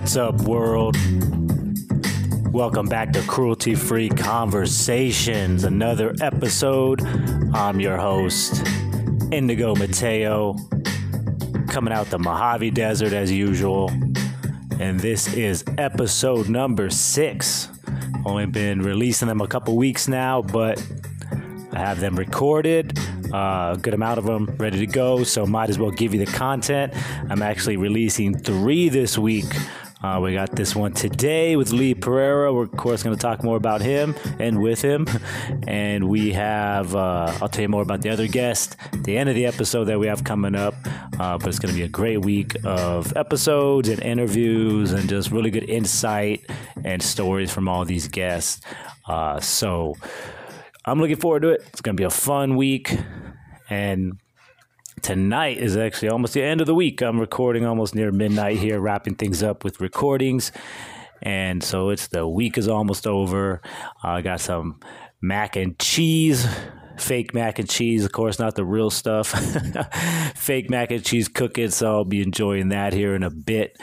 What's up, world? Welcome back to Cruelty Free Conversations, another episode. I'm your host, Indigo Mateo, coming out the Mojave Desert as usual. And this is episode number 6. Only been releasing them a couple weeks now, but I have them recorded, a good amount of them ready to go, so might as well give you the content. I'm actually releasing 3 this week. We got this one today with Lee Pereira. We're, of course, going to talk more about him and with him. And we have, I'll tell you more about the other guest at the end of the episode that we have coming up. But it's going to be a great week of episodes and interviews and just really good insight and stories from all these guests. So I'm looking forward to it. It's going to be a fun week. And tonight is actually almost the end of the week. I'm recording almost near midnight here, wrapping things up with recordings. And so it's the week is almost over. I got some mac and cheese, fake mac and cheese, of course, not the real stuff. Fake mac and cheese cooking, so I'll be enjoying that here in a bit.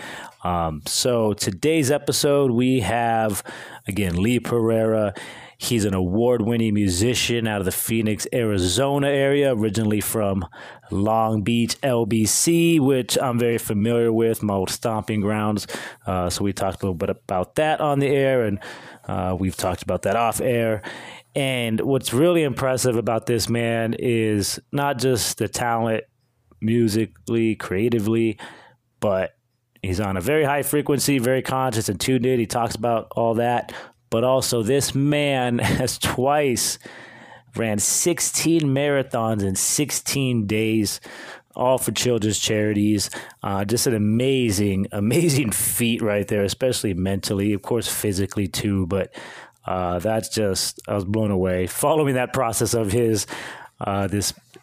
So today's episode, we have, again, Lee Pereira. He's an award-winning musician out of the Phoenix, Arizona area, originally from Long Beach, LBC, which I'm very familiar with, my old stomping grounds. So we talked a little bit about that on the air, and we've talked about that off air. And what's really impressive about this man is not just the talent musically, creatively, but he's on a very high frequency, very conscious and tuned in. He talks about all that. But also, this man has twice ran 16 marathons in 16 days, all for children's charities. Just an amazing, amazing feat right there, especially mentally, of course, physically too. But that's just, I was blown away following that process of his. It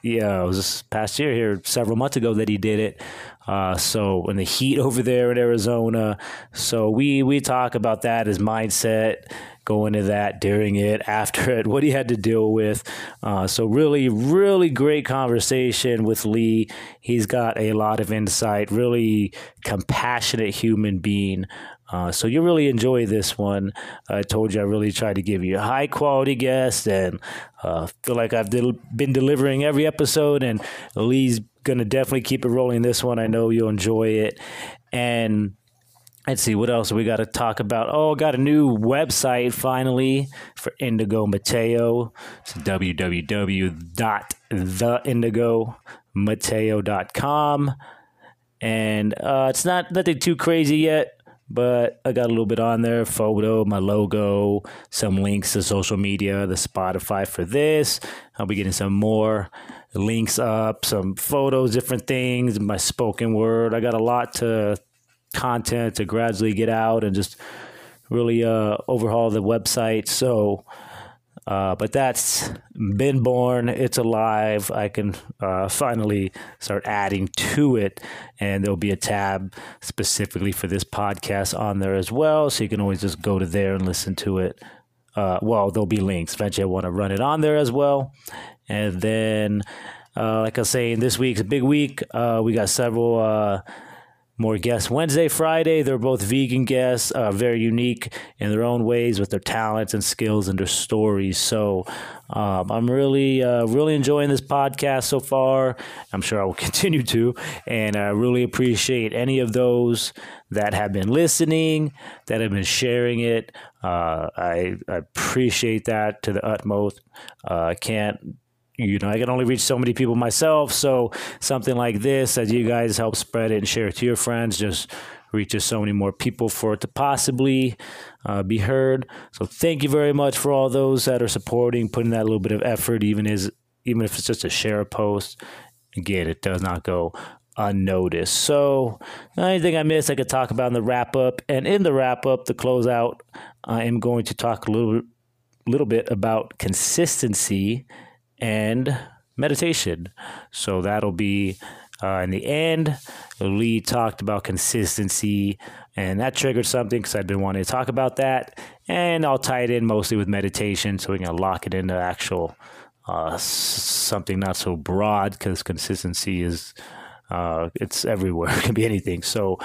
was this past year here, several months ago that he did it. So in the heat over there in Arizona. So we talk about that, his mindset, going into that, during it, after it, what he had to deal with. So really, really great conversation with Lee. He's got a lot of insight, really compassionate human being. So you'll really enjoy this one. I told you I really tried to give you high quality guests, and feel like I've been delivering every episode, and Lee's going to definitely keep it rolling this one. I know you'll enjoy it. And let's see, what else we got to talk about? Oh, got a new website finally for Indigo Mateo. It's www.theindigomateo.com. And it's not nothing too crazy yet, but I got a little bit on there, photo, my logo, some links to social media, the Spotify for this. I'll be getting some more links up, some photos, different things, my spoken word. I got a lot to content to gradually get out and just really overhaul the website. So, but that's been born. It's alive. I can finally start adding to it, and there'll be a tab specifically for this podcast on there as well. So you can always just go to there and listen to it. Well, there'll be links. Eventually I want to run it on there as well. And then, like I was saying, this week's a big week. We got several more guests Wednesday, Friday. They're both vegan guests, very unique in their own ways with their talents and skills and their stories. So I'm really, really enjoying this podcast so far. I'm sure I will continue to. And I really appreciate any of those that have been listening, that have been sharing it. I appreciate that to the utmost. I can't. I can only reach so many people myself. So something like this, as you guys help spread it and share it to your friends, just reaches so many more people for it to possibly be heard. So thank you very much for all those that are supporting, putting that little bit of effort, even if it's just a share a post. Again, it does not go unnoticed. So anything I missed, I could talk about in the wrap up. And in the wrap up, the closeout, I am going to talk a little bit about consistency and meditation. So that'll be in the end. Lee talked about consistency, and that triggered something because I've been wanting to talk about that. And I'll tie it in mostly with meditation, so we can lock it into actual something not so broad, because consistency is it's everywhere. It can be anything. So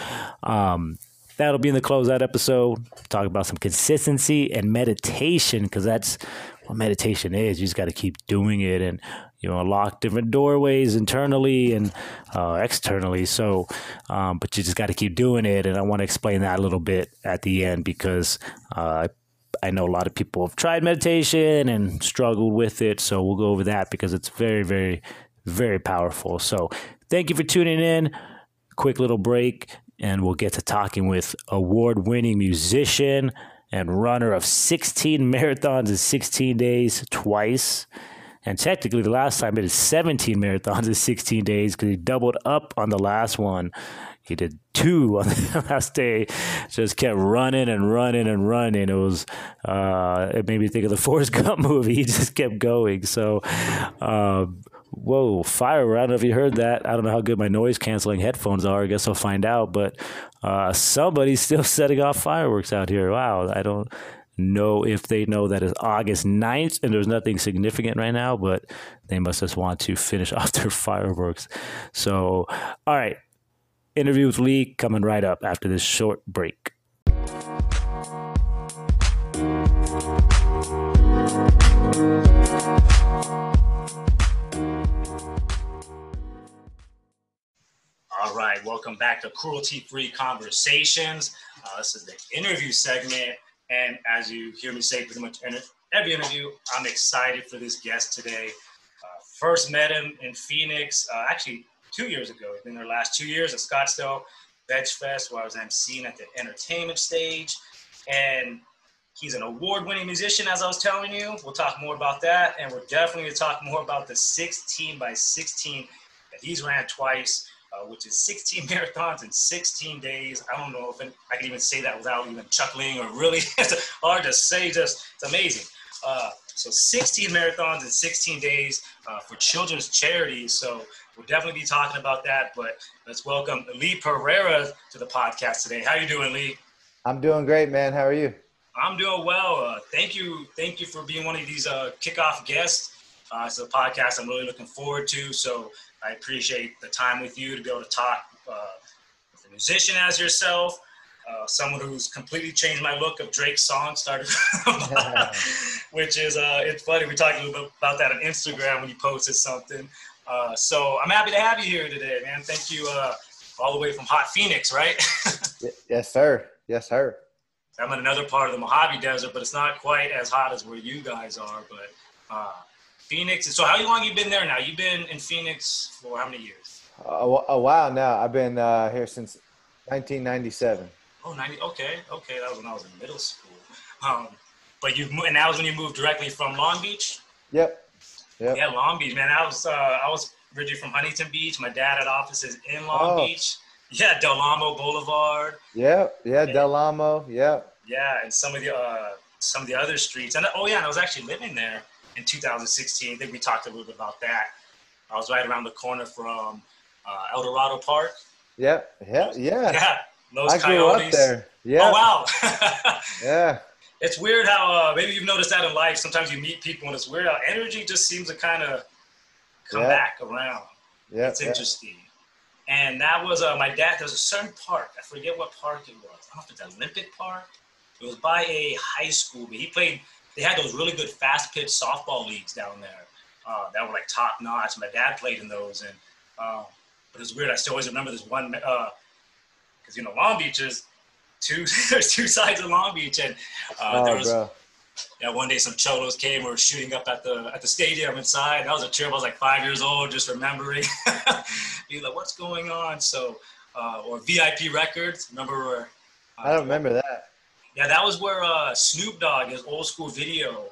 That'll be in the closeout episode. Talk about some consistency and meditation, because that's what meditation is. You just got to keep doing it and, you know, unlock different doorways internally and externally. So, but you just got to keep doing it. And I want to explain that a little bit at the end, because I know a lot of people have tried meditation and struggled with it. So we'll go over that, because it's very, very, very powerful. So thank you for tuning in. Quick little break, and we'll get to talking with award-winning musician and runner of 16 marathons in 16 days twice. And technically, the last time it is 17 marathons in 16 days, because he doubled up on the last one. He did 2 on the last day. Just kept running and running and running. It was, it made me think of the Forrest Gump movie. He just kept going. So, whoa, fire. I don't know if you heard that. I don't know how good my noise canceling headphones are. I guess I'll find out. But somebody's still setting off fireworks out here. Wow, I don't know if they know that it's August 9th and there's nothing significant right now, but they must just want to finish off their fireworks. So, all right, interview with Lee coming right up after this short break. All right, welcome back to Cruelty Free Conversations. This is the interview segment. And as you hear me say pretty much every interview, I'm excited for this guest today. First met him in Phoenix, actually 2 years ago. It's been their last 2 years at Scottsdale Veg Fest, where I was emceeing at the entertainment stage. And he's an award-winning musician, as I was telling you. We'll talk more about that. And we're definitely going to talk more about the 16 by 16 that he's ran twice, which is 16 marathons in 16 days. I don't know if I can even say that without even chuckling or really it's hard to say. Just it's amazing. So 16 marathons in 16 days for children's charities. So we'll definitely be talking about that. But let's welcome Lee Pereira to the podcast today. How you doing, Lee? I'm doing great, man. How are you? I'm doing well. Thank you for being one of these kickoff guests. It's a podcast I'm really looking forward to. So I appreciate the time with you to be able to talk with a musician as yourself, someone who's completely changed my look of Drake's song started, which is, it's funny. We talked a little bit about that on Instagram when you posted something. So I'm happy to have you here today, man. Thank you all the way from hot Phoenix, right? Yes, sir. Yes, sir. I'm in another part of the Mojave Desert, but it's not quite as hot as where you guys are, but Phoenix. So how long have you been there now? You've been in Phoenix for how many years? A while now. I've been here since 1997. Oh, 90. Okay. That was when I was in middle school. But and that was when you moved directly from Long Beach? Yep. Yeah, Long Beach, man. I was originally from Huntington Beach. My dad had offices in Long Beach. Yeah, Del Amo Boulevard. Yeah, Del Amo. Yep. Yeah, and some of the other streets. And and I was actually living there. In 2016, I think we talked a little bit about that. I was right around the corner from El Dorado Park. Yeah. Those I grew coyotes. Up there. Yeah. Oh, wow. Yeah. It's weird how maybe you've noticed that in life. Sometimes you meet people and it's weird how energy just seems to kind of come back around. Yeah. It's interesting. And that was my dad. There was a certain park. I forget what park it was. I don't know if it's Olympic Park. It was by a high school, but he played. They had those really good fast pitch softball leagues down there that were like top notch. My dad played in those, and but it's weird. I still always remember this one because Long Beach is two. There's two sides of Long Beach, and there was one day some cholos came. We were shooting up at the stadium inside. That was a trip. I was like 5 years old, just remembering. Be like, what's going on? So or VIP Records. Remember where? I don't remember that. Yeah, that was where Snoop Dogg, his old school video,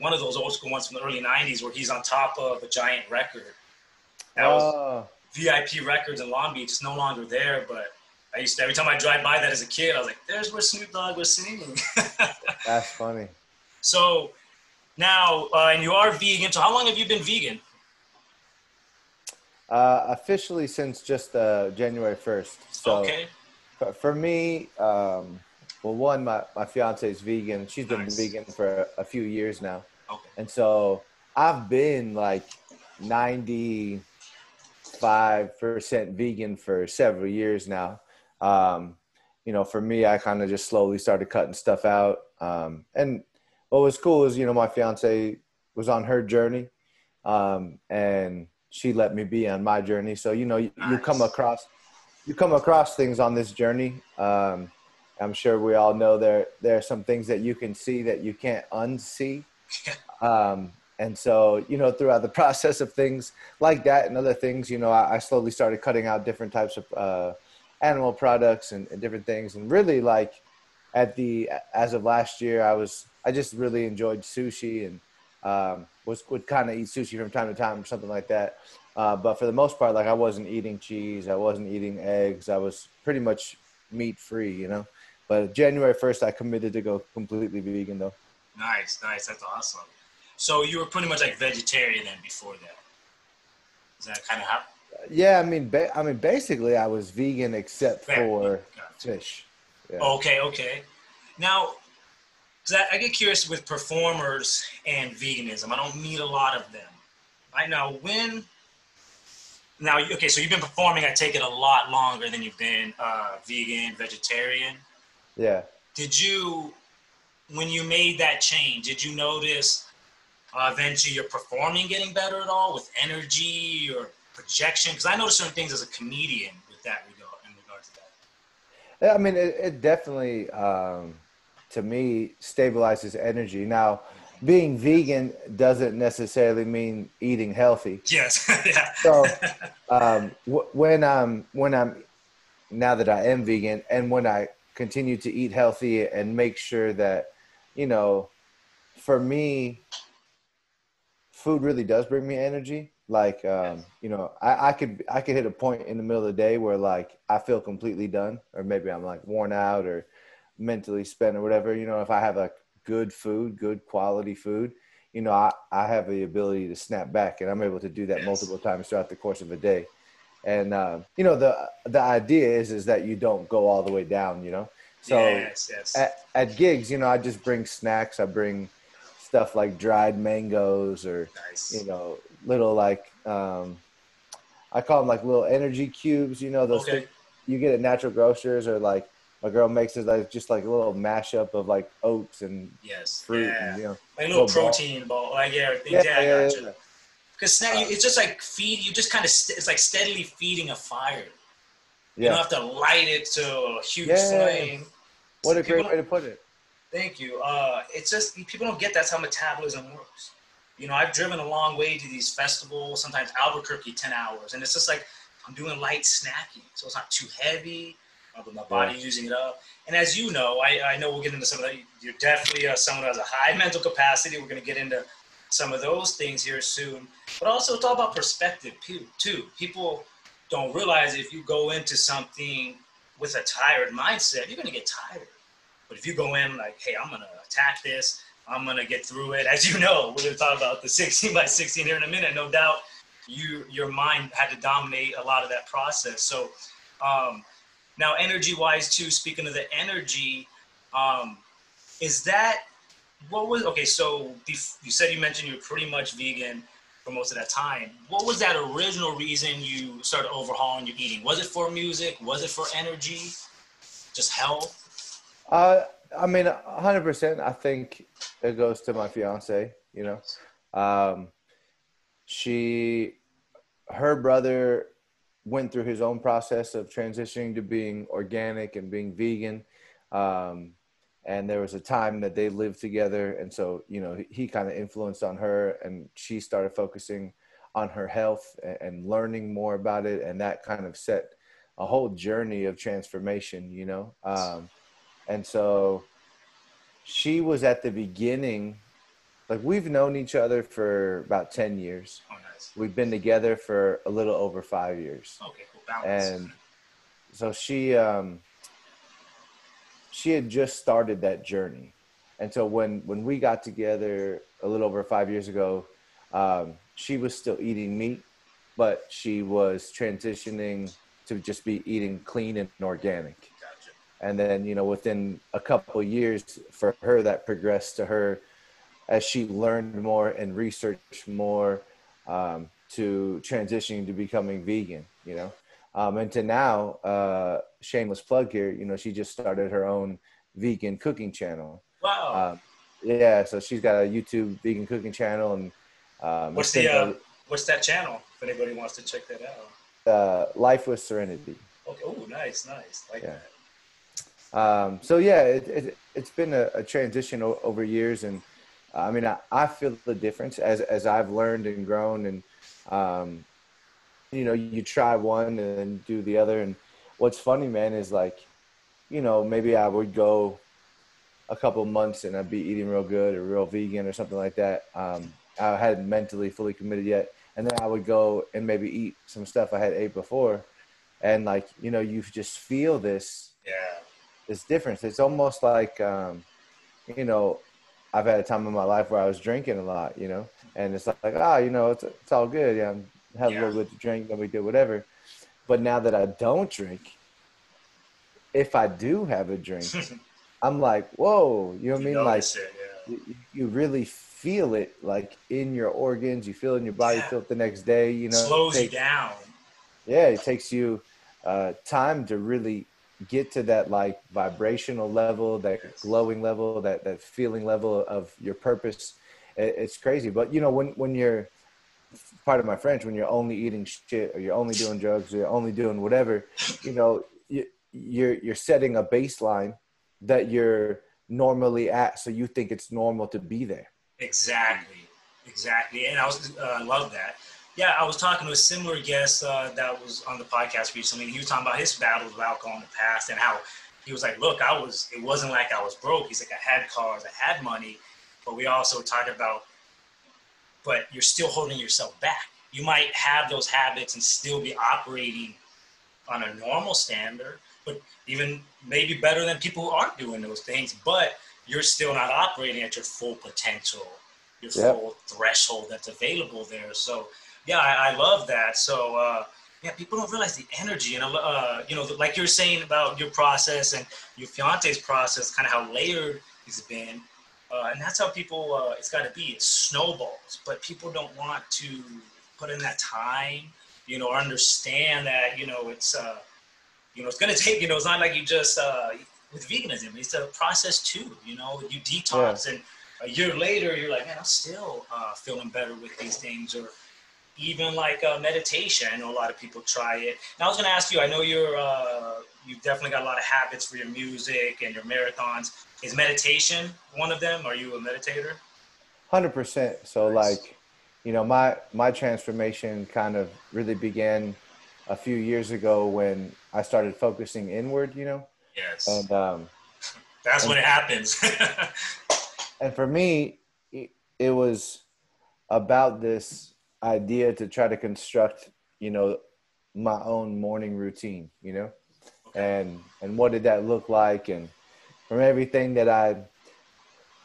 one of those old school ones from the early 90s where he's on top of a giant record. That was VIP Records in Long Beach. It's no longer there, but I used to, every time I drive by that as a kid, I was like, there's where Snoop Dogg was singing. That's funny. So now, and you are vegan. So how long have you been vegan? Officially since just January 1st. So okay. For me... Well, one, my fiance is vegan. She's been vegan for a few years now. Okay. And so I've been like 95% vegan for several years now. you know, for me, I kind of just slowly started cutting stuff out. And what was cool is, you know, my fiance was on her journey, and she let me be on my journey. So, you know, you come across things on this journey. I'm sure we all know there are some things that you can see that you can't unsee. And so, you know, throughout the process of things like that and other things, you know, I slowly started cutting out different types of animal products and different things. And really, like, as of last year, I just really enjoyed sushi and would kind of eat sushi from time to time or something like that. But for the most part, like, I wasn't eating cheese. I wasn't eating eggs. I was pretty much meat free, you know. But January 1st, I committed to go completely vegan, though. Nice. That's awesome. So you were pretty much like vegetarian then before that. Is that kind of how? Yeah, I mean, basically, I was vegan except for fish. Yeah. Okay. Now, I get curious with performers and veganism. I don't meet a lot of them. So you've been performing, I take it, a lot longer than you've been vegan, vegetarian. Yeah. When you made that change, did you notice eventually your performing getting better at all with energy or projection? Because I noticed certain things as a comedian with that regard, in regard to that. Yeah, I mean, it definitely, to me, stabilizes energy. Now, being vegan doesn't necessarily mean eating healthy. Yes. Yeah. So now that I am vegan and when I continue to eat healthy and make sure that, you know, for me, food really does bring me energy. Like, you know, I could hit a point in the middle of the day where, like, I feel completely done, or maybe I'm, like, worn out or mentally spent or whatever. You know, if I have, like, good food, good quality food, you know, I have the ability to snap back, and I'm able to do that multiple times throughout the course of a day. And, you know, the idea is that you don't go all the way down, you know? So at gigs, you know, I just bring snacks. I bring stuff like dried mangoes or, you know, little, like, I call them, like, little energy cubes, you know, those things you get at natural grocers, or, like, my girl makes it, like, just like a little mashup of, like, oats and fruit. And, you know, like a little protein ball. Like, I got you. Because it's just like it's like steadily feeding a fire. You don't have to light it to a huge flame. What a great way to put it. Thank you. It's just, people don't get that's how metabolism works. You know, I've driven a long way to these festivals, sometimes Albuquerque, 10 hours. And it's just like, I'm doing light snacking. So it's not too heavy. But my body using it up. And as you know, I know we'll get into some of that. You're definitely someone who has a high mental capacity. We're going to get into some of those things here soon. But also, it's all about perspective, too. People don't realize if you go into something with a tired mindset, you're going to get tired. But if you go in like, hey, I'm going to attack this. I'm going to get through it. As you know, we're going to talk about the 16 by 16 here in a minute. No doubt your mind had to dominate a lot of that process. So, now, energy-wise, too, speaking of the energy, you said you mentioned you were pretty much vegan for most of that time. What was that original reason you started overhauling your eating? Was it for music? Was it for energy? Just health? I mean, 100%. I think it goes to my fiance, you know. Her brother went through his own process of transitioning to being organic and being vegan. And there was a time that they lived together. And so, you know, he kind of influenced on her, and she started focusing on her health and learning more about it. And that kind of set a whole journey of transformation, you know? And so she was at the beginning, like, we've known each other for about 10 years. We've been together for a little over 5 years. Okay, cool. Balance. And so she had just started that journey. And so when we got together a little over 5 years ago, she was still eating meat, but she was transitioning to just be eating clean and organic. Gotcha. And then, you know, within a couple of years for her, that progressed to her as she learned more and researched more, to transitioning to becoming vegan, you know? And to now, shameless plug here, you know, she just started her own vegan cooking channel. Wow. Yeah. So she's got a YouTube vegan cooking channel. And what's that channel? If anybody wants to check that out. Life with Serenity. Okay. Oh, nice. Nice. Like that. So yeah, it's been a transition over years. And I mean, I feel the difference as I've learned and grown, and, you know, you try one and then do the other. And what's funny, man, is like, you know, maybe I would go a couple months and I'd be eating real good or real vegan or something like that. I hadn't mentally fully committed yet. And then I would go and maybe eat some stuff I had ate before. And like, you know, you just feel this difference. It's almost like, you know, I've had a time in my life where I was drinking a lot, you know, and it's like, you know, it's all good. Yeah, have a little bit to drink, then we do whatever. But now that I don't drink, if I do have a drink, I'm like, whoa, you know what I mean? Like, you really feel it, like, in your organs. You feel it in your body. You feel it the next day. You know, slows you down. Yeah, it takes you time to really get to that, like, vibrational level, that glowing level, that feeling level of your purpose. It's crazy. But, you know, when you're, pardon my French, when you're only eating shit or you're only doing drugs or you're only doing whatever, you know, you're setting a baseline that you're normally at, so you think it's normal to be there. Exactly. And I love that. Yeah, I was talking to a similar guest that was on the podcast recently, and he was talking about his battles with alcohol in the past and how he was like, look, it wasn't like I was broke. He's like, I had cars, I had money, but we also talked about, but you're still holding yourself back. You might have those habits and still be operating on a normal standard, but even maybe better than people who aren't doing those things, but you're still not operating at your full potential, your full threshold that's available there. So yeah, I love that. So yeah, people don't realize the energy, and you know, like you're saying about your process and your fiance's process, kind of how layered it's been. And that's how people, it's got to be, it snowballs, but people don't want to put in that time, you know, or understand that, you know, it's, you know, it's going to take, you know, it's not like you just, with veganism, it's a process too, you know, you detox and a year later, you're like, man, I'm still feeling better with these things, or even like meditation. I know a lot of people try it. And I was going to ask you, I know you've definitely got a lot of habits for your music and your marathons. Is meditation one of them? Are you a meditator? 100%. So like, you know, my transformation kind of really began a few years ago when I started focusing inward, you know? Yes. And that's when it happens. And for me, it was about this idea to try to construct, you know, my own morning routine, you know? Okay. And what did that look like? And from everything that I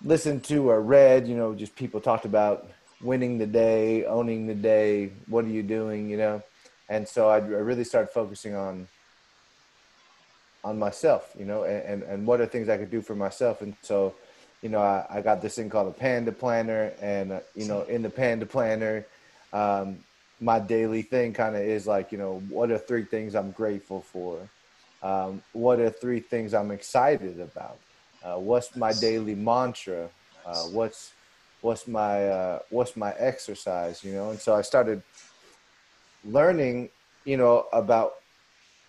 listened to or read, you know, just people talked about winning the day, owning the day, what are you doing, you know? And so I really started focusing on myself, you know, and what are things I could do for myself. And so, you know, I got this thing called a Panda Planner, and, you know, in the Panda Planner, my daily thing kind of is like, you know, what are three things I'm grateful for? What are three things I'm excited about? What's my daily mantra? What's my exercise? You know, and so I started learning, you know, about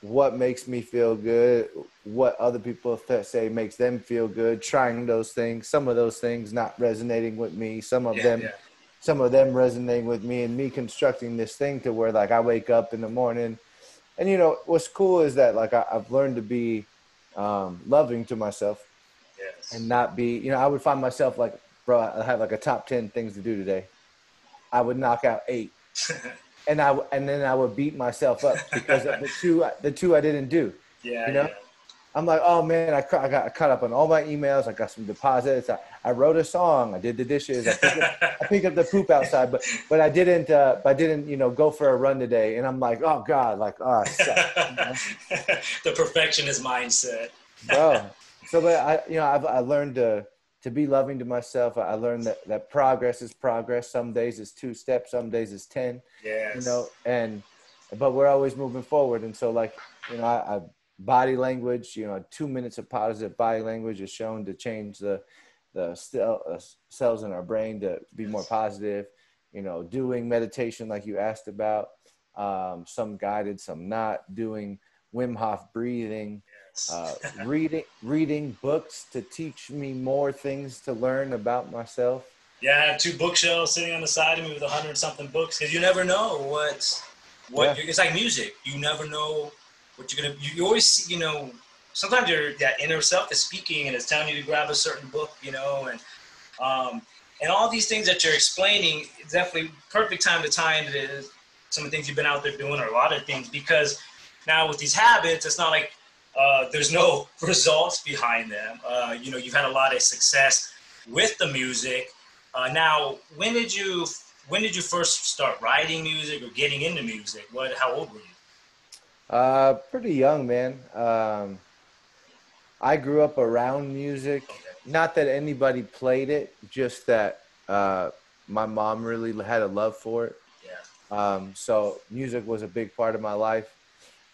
what makes me feel good, what other people say makes them feel good. Trying those things, some of those things not resonating with me, some of them resonating with me, and me constructing this thing to where like I wake up in the morning. And, you know, what's cool is that, like, I've learned to be loving to myself and not be, you know, I would find myself like, bro, I have like a top 10 things to do today. I would knock out 8 and then I would beat myself up because of the two I didn't do. Yeah, you know, I'm like, oh man, I got caught up on all my emails. I got some deposits. I wrote a song. I did the dishes. I picked up the poop outside, but I didn't, you know, go for a run today. And I'm like, oh God, like, oh, I suck, you know? The perfectionist mindset. Bro. So, but I learned to be loving to myself. I learned that progress is progress. Some days it's 2 steps, some days it's 10, you know, and but we're always moving forward. And so, like, you know, I body language, you know, 2 minutes of positive body language is shown to change the cells in our brain to be more positive, you know, doing meditation like you asked about, some guided, some not, doing Wim Hof breathing, reading books to teach me more things to learn about myself. Yeah, I have two bookshelves sitting on the side of me with 100-something books, because you never know what it's like music. You never know what you're gonna. You always see, you know, sometimes that inner self is speaking and it's telling you to grab a certain book, you know, and all these things that you're explaining. It's definitely perfect time to tie into some of the things you've been out there doing, or a lot of things, because now with these habits, it's not like there's no results behind them. You know, you've had a lot of success with the music. Now, when did you first start writing music or getting into music? How old were you? Pretty young, man. I grew up around music. Okay. Not that anybody played it, just that my mom really had a love for it. Yeah. So music was a big part of my life.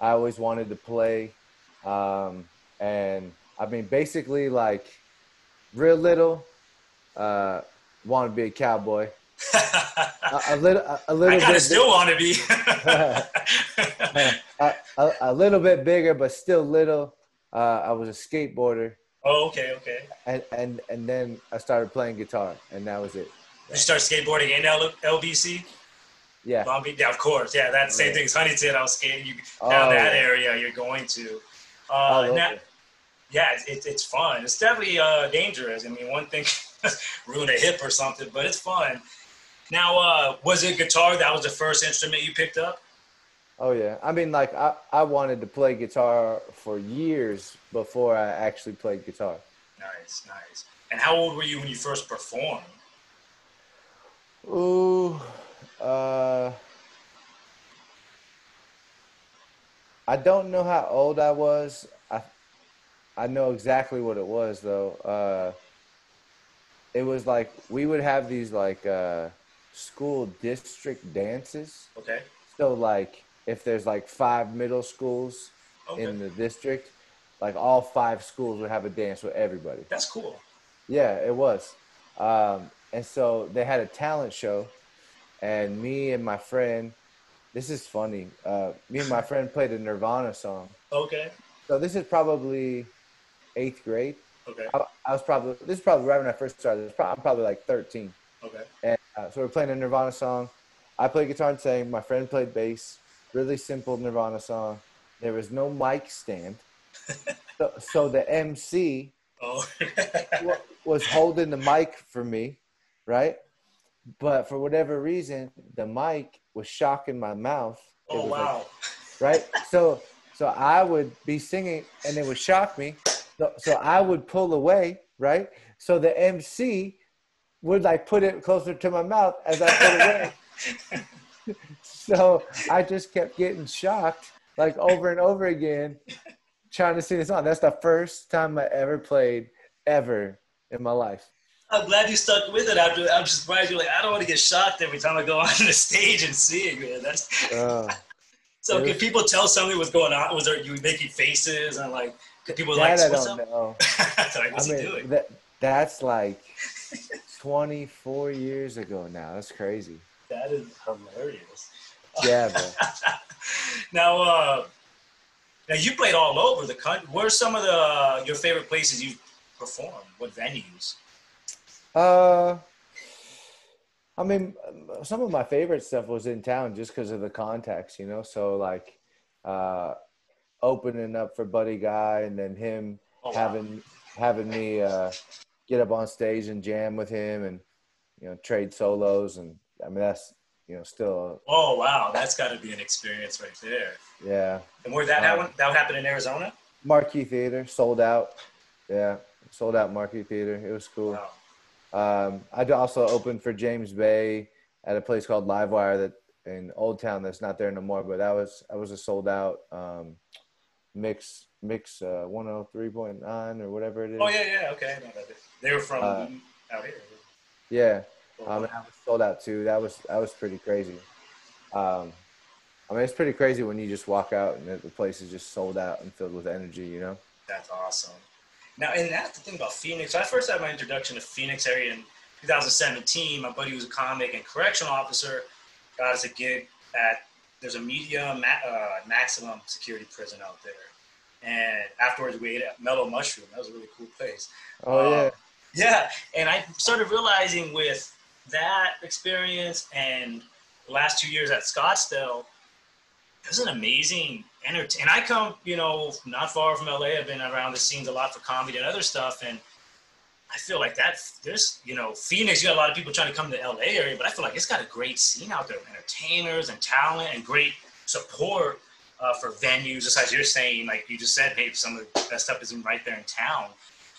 I always wanted to play. And I mean, basically, like, real little, want to be a cowboy. a little. I kind of still want to be. a little bit bigger, but still little. I was a skateboarder. Oh, okay. And then I started playing guitar, and that was it. You start skateboarding in LBC? Yeah. Long Beach, yeah, of course. Yeah, that same thing as Huntington. I was skating down that area. You're going to. Yeah, it's fun. It's definitely dangerous. I mean, one thing ruin a hip or something, but it's fun. Now, was it guitar that was the first instrument you picked up? Oh, yeah. I mean, like, I wanted to play guitar for years before I actually played guitar. Nice. And how old were you when you first performed? Ooh, I don't know how old I was. I know exactly what it was, though. It was like we would have these like school district dances. Okay. So like if there's like 5 middle schools in the district, like all 5 schools would have a dance with everybody. That's cool. Yeah, it was. And so they had a talent show, and me and my friend, this is funny. Me and my friend played a Nirvana song. Okay. So this is probably 8th grade. Okay. This is probably right when I first started. I'm probably like 13. Okay. And so we're playing a Nirvana song. I played guitar and sang. My friend played bass. Really simple Nirvana song. There was no mic stand. so the MC was holding the mic for me, right? But for whatever reason, the mic was shocking my mouth. Oh, wow. Like, right? So I would be singing and it would shock me. So I would pull away, right? So the MC would like put it closer to my mouth as I put away. So I just kept getting shocked like over and over again, trying to sing this song. That's the first time I ever played in my life. I'm glad you stuck with it. I'm just surprised you're like, I don't want to get shocked every time I go on the stage and sing, man. That's so could people tell somebody what's going on? Was there you making faces and like? People that like, what's I don't up? Know. Like, what's he doing? That's like 24 years ago now. That's crazy. That is hilarious. Yeah, man. Now you played all over the country. Where are some of your favorite places you performed? What venues? I mean, some of my favorite stuff was in town just because of the contacts, you know? So like, opening up for Buddy Guy, and then him having me get up on stage and jam with him, and you know, trade solos, and I mean that's, you know, still. Oh wow, that's got to be an experience right there. Yeah. And where that happened? That would happen in Arizona. Marquee Theater sold out. Yeah, sold out Marquee Theater. It was cool. Wow. I also opened for James Bay at a place called Livewire that in Old Town that's not there no more, but I was a sold out. Mix 103.9 or whatever it is. Oh, yeah, okay. No, they were from out here. Yeah, and I was sold out too. That was pretty crazy. I mean, it's pretty crazy when you just walk out and the place is just sold out and filled with energy, you know? That's awesome. Now, and that's the thing about Phoenix. I first had my introduction to Phoenix area in 2017. My buddy was a comic and correctional officer. Got us a gig at, there's a media maximum security prison out there. And afterwards, we ate at Mellow Mushroom. That was a really cool place. Oh, yeah. Yeah, and I started realizing with that experience and the last 2 years at Scottsdale, there's an amazing energy. And I come, you know, not far from LA. I've been around the scenes a lot for comedy and other stuff. And I feel like that there's, you know, Phoenix, you got a lot of people trying to come to LA area, but I feel like it's got a great scene out there of entertainers and talent and great support for venues. Just as you're saying, like you just said, hey, some of the best stuff is right there in town.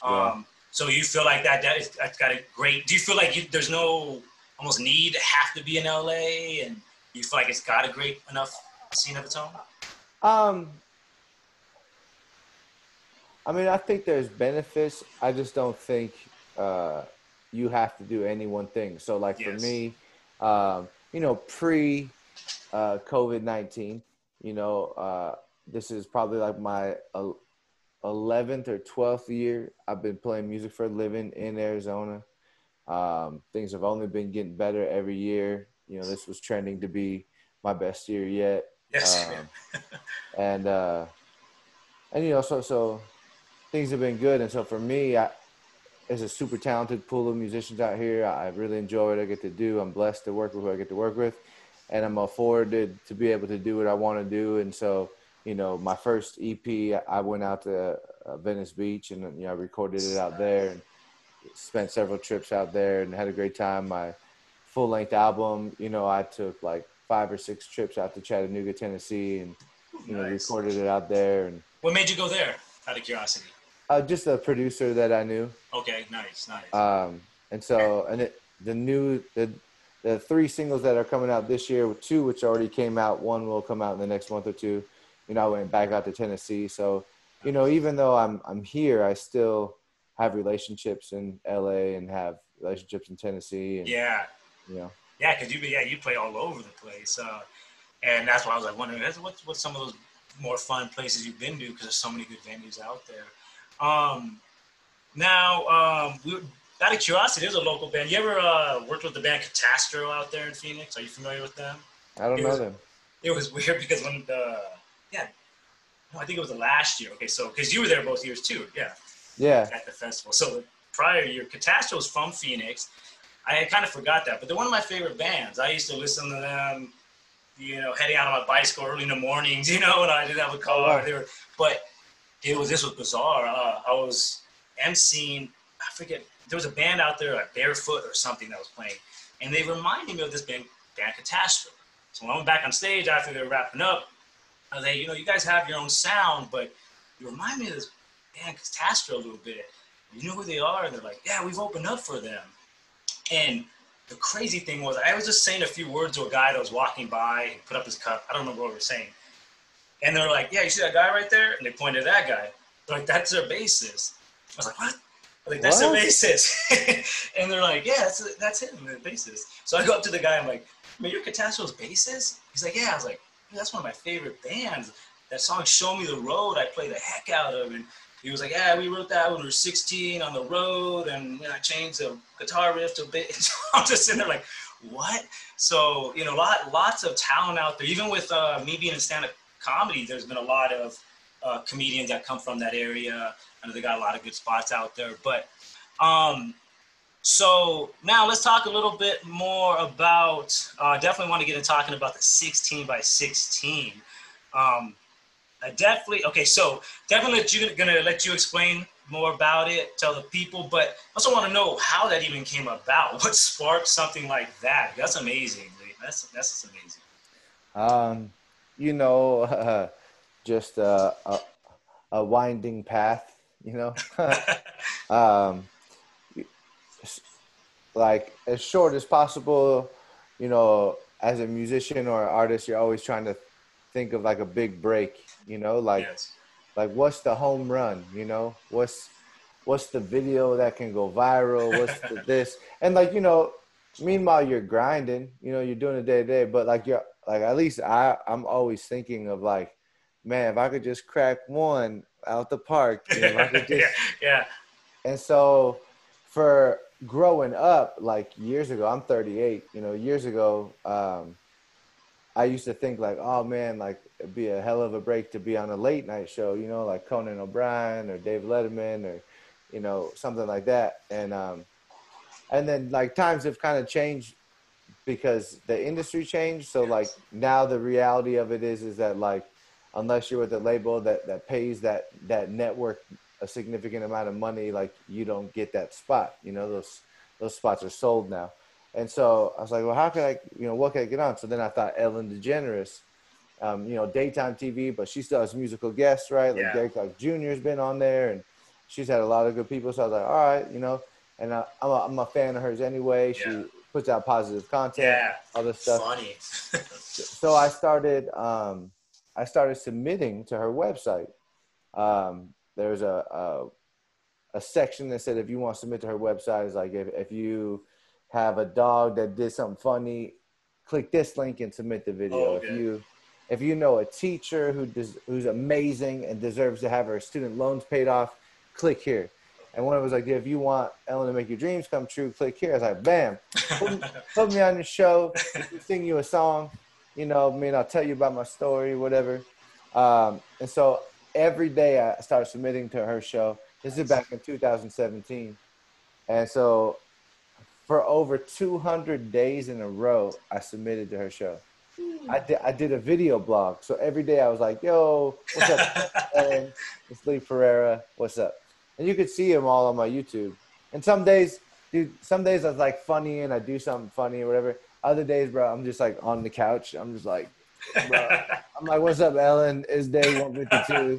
Yeah. So you feel like that's got a great, do you feel like there's no almost need to have to be in LA, and you feel like it's got a great enough scene of its own? I mean, I think there's benefits. I just don't think you have to do any one thing. So like yes. For me, you know, pre COVID-19, you know, this is probably like my 11th or 12th year I've been playing music for a living in Arizona. Things have only been getting better every year. You know, this was trending to be my best year yet. Yes. And you know, so things have been good. And so for me, there's a super talented pool of musicians out here. I really enjoy what I get to do. I'm blessed to work with who I get to work with, and I'm afforded to be able to do what I want to do. And so, you know, my first EP, I went out to Venice Beach, and you know, I recorded it out there and spent several trips out there and had a great time. My full-length album, you know, I took like 5 or 6 trips out to Chattanooga, Tennessee, and you know, nice. Recorded it out there. And what made you go there, out of curiosity? Just a producer that I knew. Okay, nice. And so, and the 3 singles that are coming out this year, 2 which already came out, 1 will come out in the next month or 2. You know, I went back out to Tennessee. So, you know, even though I'm here, I still have relationships in LA and have relationships in Tennessee. And, yeah. You know. Yeah, because you play all over the place. And that's why I was like wondering, what's some of those more fun places you've been to? Because there's so many good venues out there. Out of curiosity, there's a local band. You ever worked with the band Catastro out there in Phoenix? Are you familiar with them? I don't know them. It was weird because when the... Yeah, no, I think it was the last year. Okay, so because you were there both years too, yeah, at the festival. So the prior year, Catastro was from Phoenix. I kind of forgot that, but they're one of my favorite bands. I used to listen to them, you know, heading out on my bicycle early in the mornings, you know, and I didn't have a car. They were, but this was bizarre. I was emceeing. I forget, there was a band out there like Barefoot or something that was playing, and they reminded me of this band Catastro. So when I went back on stage after they were wrapping up, I was like, you know, you guys have your own sound, but you remind me of this band Catastro a little bit. You know who they are? And they're like, yeah, we've opened up for them. And the crazy thing was, I was just saying a few words to a guy that was walking by and put up his cup. I don't remember what we were saying. And they're like, yeah, you see that guy right there? And they pointed at that guy. They're like, that's their bassist. I was like, what? I'm like, that's their bassist. And they're like, yeah, that's him, the bassist. So I go up to the guy. I'm like, man, you're Catastro's bassist? He's like, yeah. I was like, that's one of my favorite bands. That song, Show Me the Road, I play the heck out of. And he was like, yeah, we wrote that when we were 16 on the road. And then I changed the guitar riff to a bit. So I'm just sitting there like, what? So, you know, lots of talent out there. Even with me being in stand-up comedy, there's been a lot of comedians that come from that area. I know they got a lot of good spots out there. But so now let's talk a little bit more about, definitely want to get into talking about the 16x16. Definitely let you explain more about it, tell the people, but I also want to know how that even came about. What sparked something like that? That's amazing, dude. That's amazing. You know, just a winding path, you know? Like as short as possible, you know, as a musician or an artist, you're always trying to think of like a big break, you know, like, yes. Like what's the home run, you know, what's the video that can go viral? What's the this? And like, you know, meanwhile you're grinding, you know, you're doing it day to day, but like you're Like, at least I'm always thinking of, like, man, if I could just crack one out the park, you know, if I could just yeah. And so for growing up, like, years ago, I'm 38, you know, years ago, I used to think, like, oh man, like, it'd be a hell of a break to be on a late night show, you know, like Conan O'Brien or Dave Letterman or, you know, something like that. And then, like, times have kind of changed because the industry changed. So yes. Like, now the reality of it is that, like, unless you're with a label that pays that network a significant amount of money, like, you don't get that spot, you know, those spots are sold now. And so I was like, well, how can I, you know, what can I get on? So then I thought Ellen DeGeneres, you know, daytime TV, but she still has musical guests, right? Like, yeah. Gary Clark Jr. has been on there, and she's had a lot of good people. So I was like, all right, you know, and I'm a fan of hers anyway. Yeah. She puts out positive content, all this stuff. Funny. So I started submitting to her website. There's a section that said, if you want to submit to her website, it's like, if you have a dog that did something funny, click this link and submit the video. Oh, okay. If you know a teacher who's amazing and deserves to have her student loans paid off, click here. And one of them was like, if you want Ellen to make your dreams come true, click here. I was like, bam, put me on your show, sing you a song, you know, I mean, I'll tell you about my story, whatever. And so every day I started submitting to her show. This is back in 2017. And so for over 200 days in a row, I submitted to her show. I did a video blog. So every day I was like, yo, what's up? Ellen? It's Lee Pereira. What's up? And you could see them all on my YouTube. And some days, dude, I was like funny and I do something funny or whatever. Other days, bro, I'm just like on the couch. I'm just like, bro. I'm like, what's up, Ellen? It's day 152.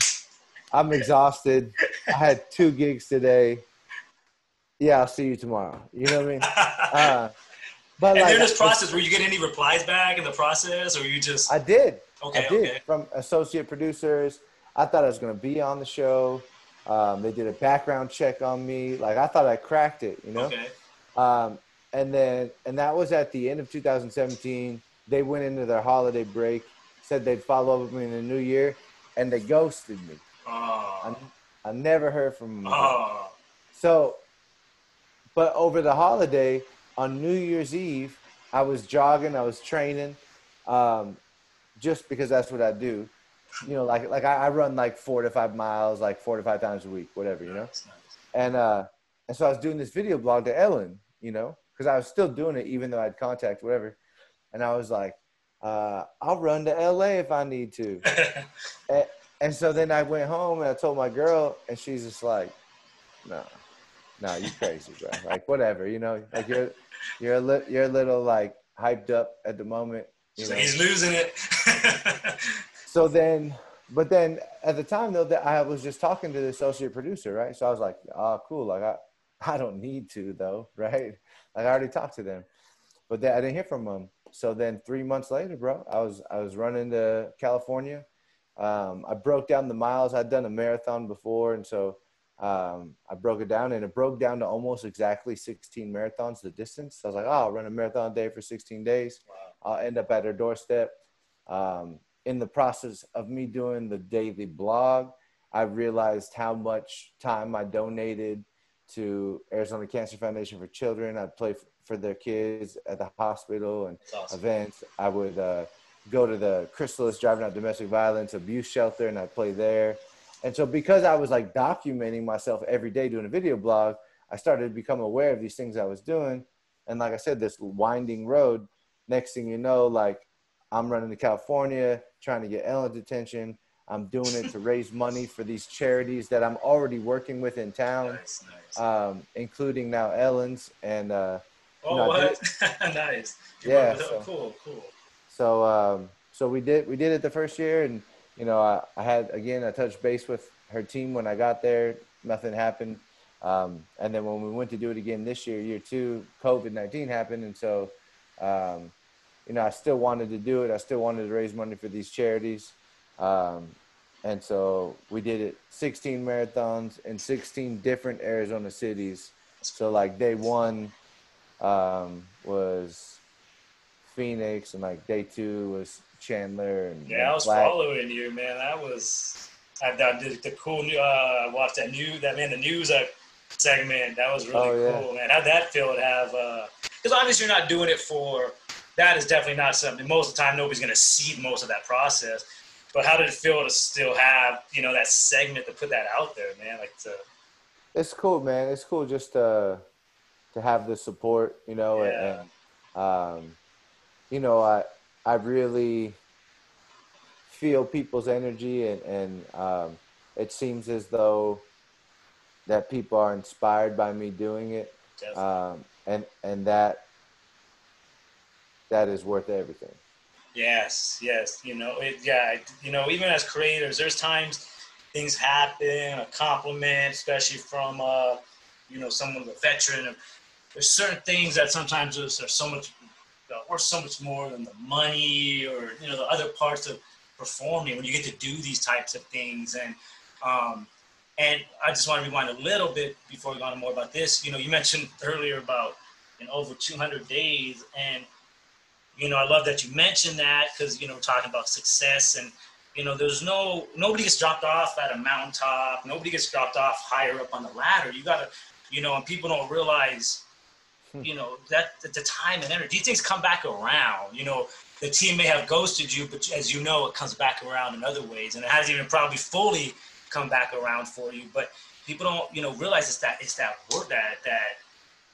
I'm exhausted. I had 2 gigs today. Yeah, I'll see you tomorrow. You know what I mean? But and like, in this process, were you getting any replies back in the process, or were you just? I did. Okay. From associate producers. I thought I was going to be on the show. They did a background check on me. Like, I thought I cracked it, you know? Okay. And that was at the end of 2017. They went into their holiday break, said they'd follow up with me in the new year, and they ghosted me. Oh. I never heard from them. Oh. So, but over the holiday, on New Year's Eve, I was jogging, I was training, just because that's what I do. You know, like I run like 4 to 5 miles, like 4 to 5 times a week, whatever, you know? Nice. And so I was doing this video blog to Ellen, you know, because I was still doing it even though I had contact, whatever. And I was like, I'll run to LA if I need to. and so then I went home and I told my girl, and she's just like, no, you crazy, bro. Like, whatever, you know. Like, you're a little like hyped up at the moment. You know? He's losing it. So then, but then at the time though, that I was just talking to the associate producer, right? So I was like, oh, cool. Like, I don't need to though, right? Like, I already talked to them, but then I didn't hear from them. So then 3 months later, bro, I was running to California. I broke down the miles. I'd done a marathon before, and so. I broke it down, and it broke down to almost exactly 16 marathons, the distance. So I was like, oh, I'll run a marathon a day for 16 days. Wow. I'll end up at her doorstep. In the process of me doing the daily blog, I realized how much time I donated to Arizona Cancer Foundation for Children. I'd play for their kids at the hospital and awesome. Events. I would go to the Chrysalis Driving Out Domestic Violence Abuse Shelter, and I'd play there. And so because I was like documenting myself every day doing a video blog, I started to become aware of these things I was doing. And like I said, this winding road, next thing you know, like I'm running to California, trying to get Ellen's attention. I'm doing it to raise money for these charities that I'm already working with in town, nice. Including now Ellen's. And, what? Nice. Yeah. So, cool. So, so we did it the first year, and, you know, I touched base with her team when I got there. Nothing happened. And then when we went to do it again this year, year two, COVID-19 happened. And so, you know, I still wanted to do it. I still wanted to raise money for these charities. And so we did it 16 marathons in 16 different Arizona cities. So, like, day one was Phoenix, and like day two was Chandler. And, yeah, and I was following you, man. I did the cool new. I watched that new that man the news segment. That was really cool, man. How'd that feel to have? Because obviously you're not doing it for. That is definitely not something. Most of the time, nobody's gonna see most of that process. But how did it feel to still have, you know, that segment to put that out there, man? Like, it's cool, man. It's cool just to have the support, you know, and you know, I really feel people's energy, and it seems as though that people are inspired by me doing it, and that is worth everything. Yes. You know, you know, even as creators, there's times things happen, a compliment, especially from, you know, someone, a veteran. There's certain things that sometimes are so much or so much more than the money or, you know, the other parts of performing when you get to do these types of things. And I just want to rewind a little bit before we go on more about this. You know, you mentioned earlier about in over 200 days and, you know, I love that you mentioned that because, you know, talking about success and, you know, there's nobody gets dropped off at a mountaintop. Nobody gets dropped off higher up on the ladder. You got to, you know, and people don't realize, you know, that the time and energy, these things come back around. You know, the team may have ghosted you, but as you know, it comes back around in other ways. And it hasn't even probably fully come back around for you. But people don't, you know, realize it's that work that,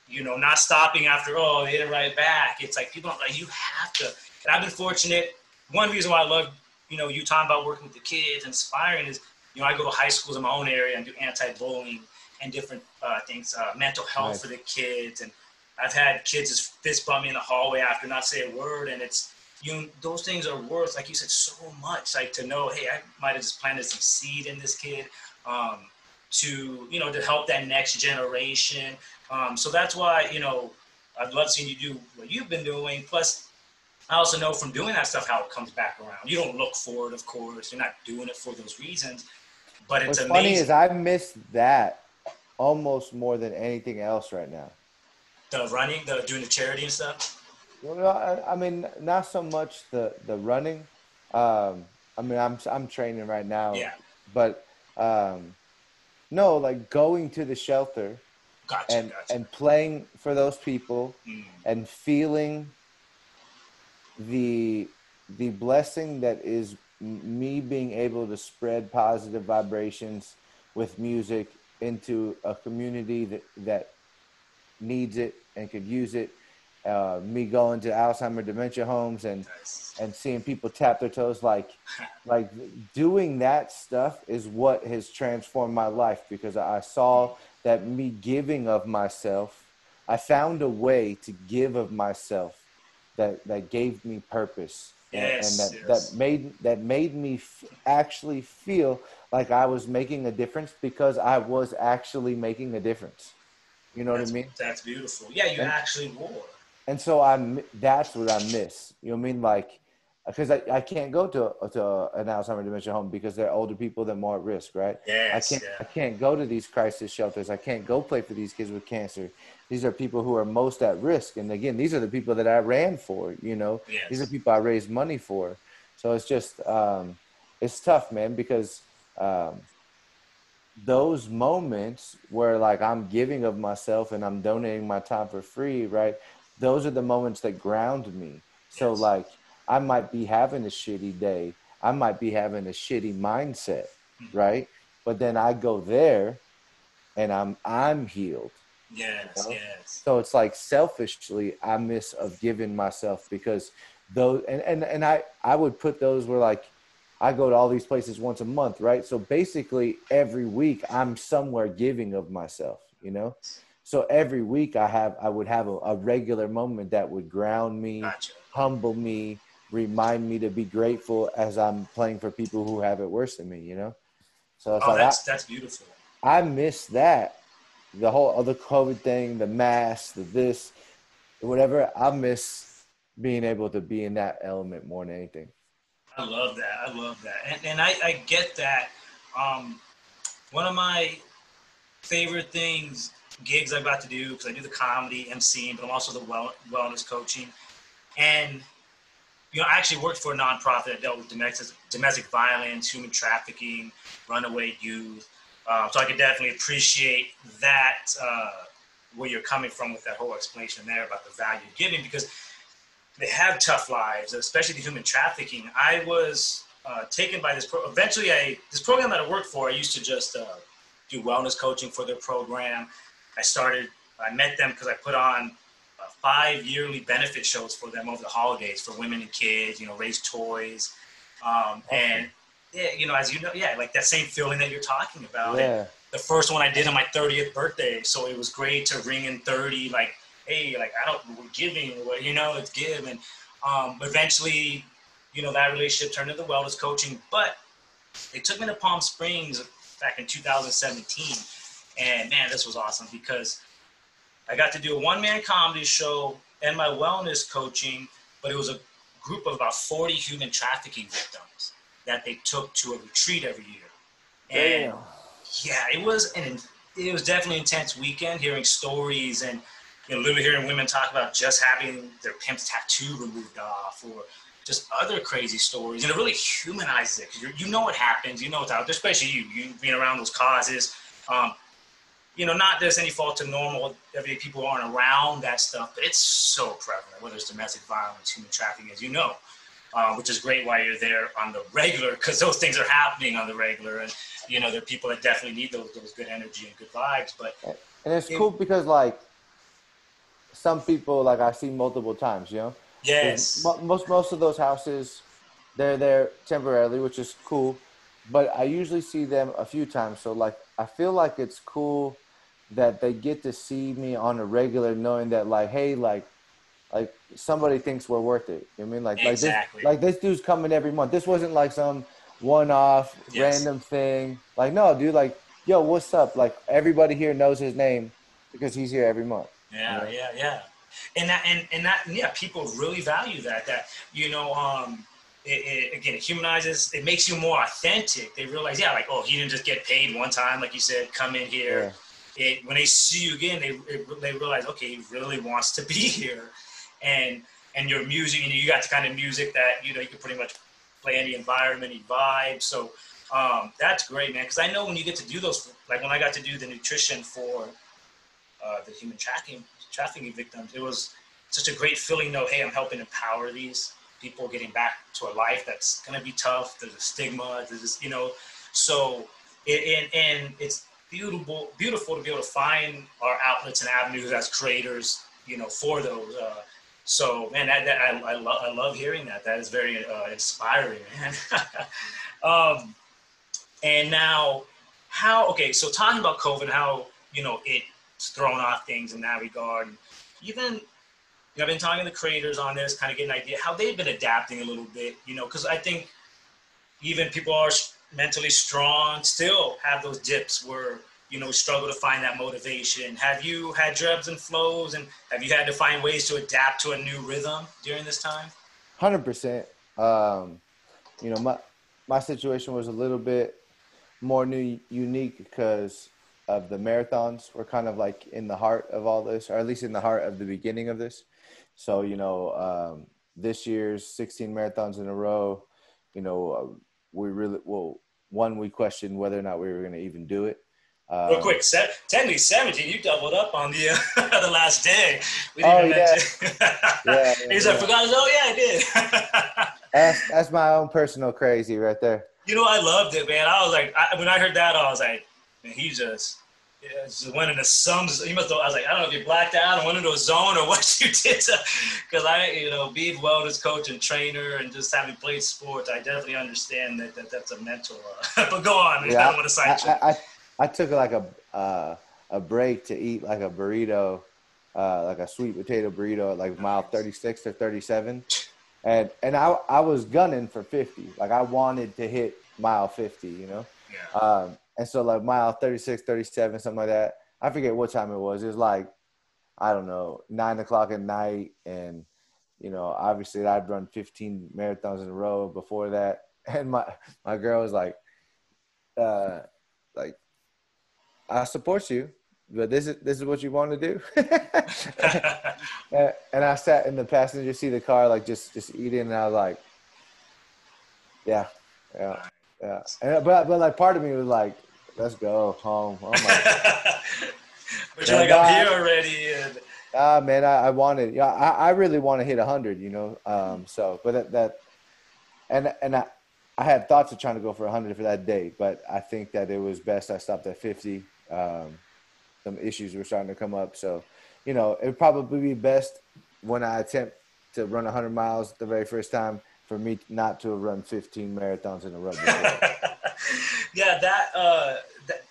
you know, not stopping after, oh, they hit it right back. It's like people don't, like, you have to. And I've been fortunate. One reason why I love, you know, you talking about working with the kids, inspiring is, you know, I go to high schools in my own area and do anti-bullying and different things, mental health for the kids. And I've had kids just fist bump me in the hallway after not say a word. And it's, you know, those things are worth, like you said, so much. Like to know, hey, I might have just planted some seed in this kid to, you know, to help that next generation. So that's why, you know, I've loved seeing you do what you've been doing. Plus, I also know from doing that stuff how it comes back around. You don't look for it, of course. You're not doing it for those reasons. But it's amazing. What's funny is I miss that almost more than anything else right now. The running, the doing the charity and stuff? Well, I mean, not so much the running. I mean, I'm training right now. Yeah. But, no, like going to the shelter. Gotcha. And playing for those people and feeling the blessing that is me being able to spread positive vibrations with music into a community that needs it and could use it. Me going to Alzheimer's dementia homes and and seeing people tap their toes, like doing that stuff is what has transformed my life, because I saw that me giving of myself, I found a way to give of myself that gave me purpose and that made me actually feel like I was making a difference, because I was actually making a difference. You know what I mean? That's beautiful. Yeah, you actually wore. And so that's what I miss. You know what I mean? Like, because I can't go to an Alzheimer's dementia home because they're older people, they're more at risk, right? Yes, I can't go to these crisis shelters. I can't go play for these kids with cancer. These are people who are most at risk. And again, these are the people that I ran for, you know? Yes. These are people I raised money for. So it's just, it's tough, man, because those moments where, like, I'm giving of myself and I'm donating my time for free, right? Those are the moments that ground me. So, like, I might be having a shitty day. I might be having a shitty mindset, right? But then I go there and I'm healed. Yes, you know? So it's like, selfishly, I miss of giving myself, because those, and I would put those where, like, I go to all these places once a month, right? So basically every week I'm somewhere giving of myself, you know? So every week I would have a regular moment that would ground me, humble me, remind me to be grateful as I'm playing for people who have it worse than me, you know? So it's that's beautiful. I miss that. The whole other COVID thing, the mask, the this, whatever. I miss being able to be in that element more than anything. I love that. And I get that. One of my favorite things, gigs I got to do, because I do the comedy, emceeing, but I'm also the wellness coaching. And I actually worked for a nonprofit that dealt with domestic violence, human trafficking, runaway youth. So I could definitely appreciate that, where you're coming from with that whole explanation there about the value of giving, because they have tough lives, especially the human trafficking. I was taken by this this program that I worked for. I used to just do wellness coaching for their program. I met them because I put on 5 yearly benefit shows for them over the holidays for women and kids, raise toys. And yeah, like that same feeling that you're talking about. Yeah. And the first one I did on my 30th birthday. So it was great to ring in 30, like, hey, like we're giving, it's give. And eventually, that relationship turned into wellness coaching, but they took me to Palm Springs back in 2017. And man, this was awesome because I got to do a one-man comedy show and my wellness coaching, but it was a group of about 40 human trafficking victims that they took to a retreat every year. And yeah, it was definitely an intense weekend, hearing stories and literally hearing women talk about just having their pimp's tattoo removed off or just other crazy stories. And it really humanizes it. You know what happens, it's out there, especially you being around those causes. Not there's any fault to normal, everyday people aren't around that stuff, but it's so prevalent, whether it's domestic violence, human trafficking, which is great why you're there on the regular, because those things are happening on the regular. And, there are people that definitely need those good energy and good vibes. But and it's cool because, some people, I've seen multiple times, Yes. Most of those houses, they're there temporarily, which is cool. But I usually see them a few times. So, I feel like it's cool that they get to see me on a regular, knowing that, hey, like somebody thinks we're worth it. You know what I mean? Exactly. This dude's coming every month. This wasn't some one-off random thing. No, dude, yo, what's up? Everybody here knows his name because he's here every month. Yeah, you know? Yeah. And that, people really value that, it humanizes, it makes you more authentic. They realize, he didn't just get paid one time, like you said, come in here. Yeah. When they see you again, they realize, okay, he really wants to be here. And your music, you got the kind of music that, you can pretty much play any environment, any vibe. So that's great, man. Because I know when you get to do those, when I got to do the nutrition for the human trafficking victims, it was such a great feeling, hey, I'm helping empower these people getting back to a life that's going to be tough. There's a stigma, so it's beautiful to be able to find our outlets and avenues as creators, for those. So man, I love hearing that. That is very inspiring, man. And now so talking about COVID, how, it's thrown off things in that regard. Even, I've been talking to creators on this, kind of get an idea how they've been adapting a little bit, because I think even people are mentally strong still have those dips where, struggle to find that motivation. Have you had your ebbs and flows, and have you had to find ways to adapt to a new rhythm during this time? 100%. My situation was a little bit more unique because of the marathons were kind of in the heart of all this, or at least in the heart of the beginning of this. So, this year's 16 marathons in a row, we questioned whether or not we were going to even do it. Real quick, technically 17, you doubled up on the last day. We didn't yeah. He's like, forgot, I did. That's my own personal crazy right there. I loved it, man. I was when I heard that, I was like, man, he just went into some. He must have, I don't know if you blacked out and went into a zone or what you did. Because being wellness coach and trainer and just having played sports, I definitely understand that that's a mental. But go on. Yeah, I don't want to side you. I took a break to eat a burrito, a sweet potato burrito at mile 36 or 37, and I was gunning for 50. I wanted to hit mile 50. Yeah. And so mile 36, 37, something like that. I forget what time it was. It was 9:00 at night. And, obviously I'd run 15 marathons in a row before that. And my girl was I support you. but this is what you want to do. And I sat in the passenger seat of the car, like just eating, and I was like, yeah. And, but like part of me was like, let's go home. Oh my. But you're like, I'm here already. And... man, I wanted, yeah, I really want to hit 100, you know? So, but that and I had thoughts of trying to go for 100 for that day, but I think that it was best I stopped at 50. Some issues were starting to come up. So, you know, it would probably be best when I attempt to run 100 miles the very first time for me not to have run 15 marathons in a row before. Yeah, that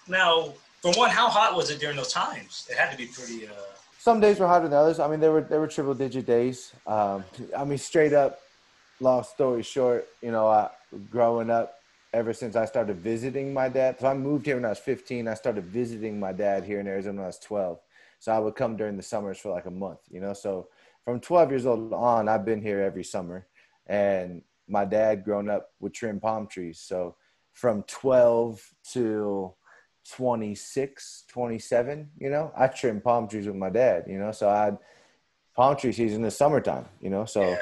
now, for one, how hot was it during those times? It had to be pretty... Some days were hotter than others. I mean, there were triple-digit days. I mean, straight up, long story short, you know, growing up, ever since I started visiting my dad. So I moved here when I was 15. I started visiting my dad here in Arizona when I was 12. So I would come during the summers for like a month, you know. So from 12 years old on, I've been here every summer. And my dad, growing up, would trim palm trees. So from 12 to 26, 27, you know, I trimmed palm trees with my dad, you know, so I'd palm tree season is summertime, you know, so,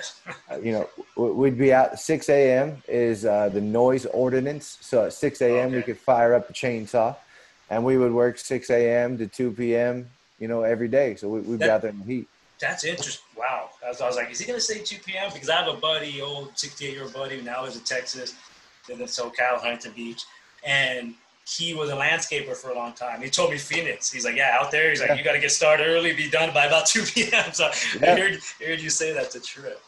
you know, we'd be out 6 a.m. is the noise ordinance. So at 6 a.m. We could fire up a chainsaw and we would work 6 a.m. to 2 p.m., you know, every day. So we'd be out there in the heat. That's interesting. Wow. I was like, is he going to say 2 p.m.? Because I have a buddy, old 68-year-old buddy, who now lives in Texas, lives in SoCal, Huntington Beach, and he was a landscaper for a long time. He told me Phoenix. He's like, yeah, out there. He's like, you got to get started early, be done by about 2 p.m. So I heard you say that's a trip.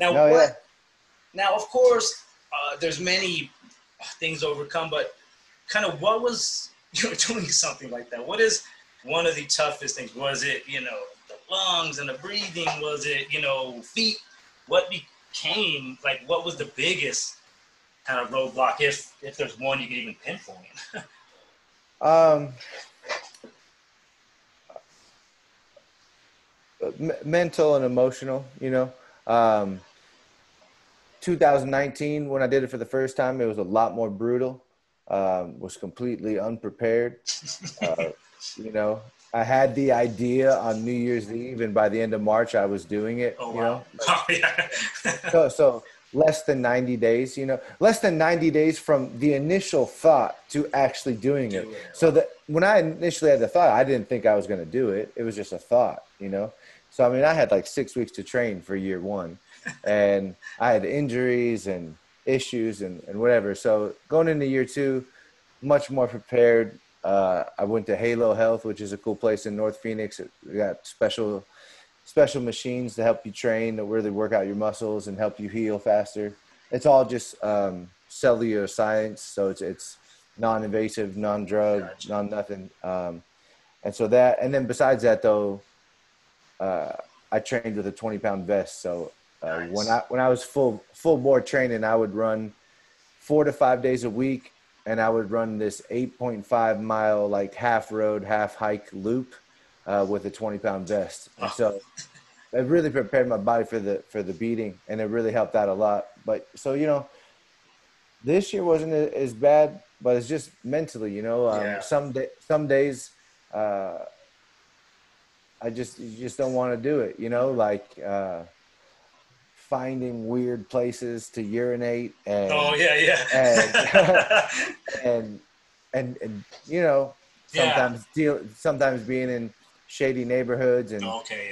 Now, now, of course, there's many things to overcome, but kind of what was, you know, doing something like that? What is one of the toughest things? Was it, you know, the lungs and the breathing? Was it, you know, feet? What became, like, what was the biggest kind of roadblock, if there's one you can even pinpoint? Mental and emotional, you know. 2019, when I did it for the first time, it was a lot more brutal. Was completely unprepared. You know, I had the idea on New Year's Eve, and by the end of March, I was doing it. Oh, wow. You know? So less than 90 days, you know, less than 90 days from the initial thought to actually doing it. So that when I initially had the thought, I didn't think I was going to do it. It was just a thought, you know? So, I mean, I had like 6 weeks to train for year one, and I had injuries and issues and whatever. So going into year two, much more prepared. I went to Halo Health, which is a cool place in North Phoenix. We got special machines to help you train, to really work out your muscles and help you heal faster. It's all just cellular science, so it's non-invasive, non-drug, non-nothing. And so that, and then besides that, though, I trained with a 20-pound vest. So nice. when I was full board training, I would run 4 to 5 days a week, and I would run this 8.5-mile like half road, half hike loop. With a 20-pound vest. And so it really prepared my body for the beating, and it really helped out a lot. But so, you know, this year wasn't as bad, but it's just mentally, you know, some days you just don't want to do it, you know, like finding weird places to urinate and and you know, sometimes being in shady neighborhoods and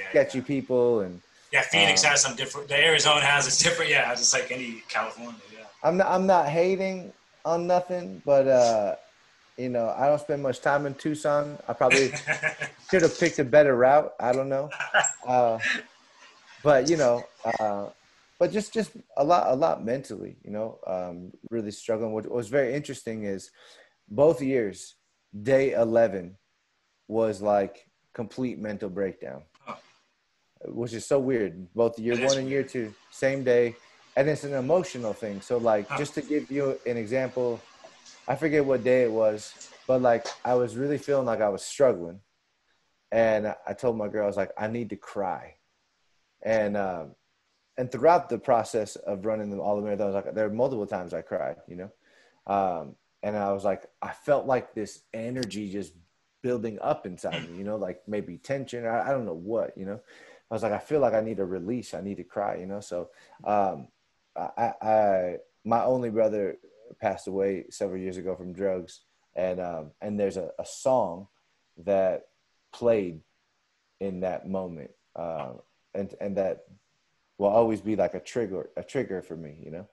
sketchy people, and Phoenix has some different. The Arizona has is different, just like any California. I'm not hating on nothing, but you know, I don't spend much time in Tucson. I probably should have picked a better route. I don't know, but you know, but just a lot mentally, you know, really struggling. What was very interesting is both years, day 11 was like complete mental breakdown, which is so weird. Both year one and year two, same day. And it's an emotional thing. So like, just to give you an example, I forget what day it was, but like, I was really feeling like I was struggling. And I told my girl, I was like, I need to cry. And throughout the process of running all the marathons, like, there are multiple times I cried, you know? And I was like, I felt like this energy just building up inside me, you know, like maybe tension, or I don't know what, you know. I was like, I feel like I need a release. I need to cry, you know. So I my only brother passed away several years ago from drugs. And there's a song that played in that moment. And that will always be like a trigger for me, you know?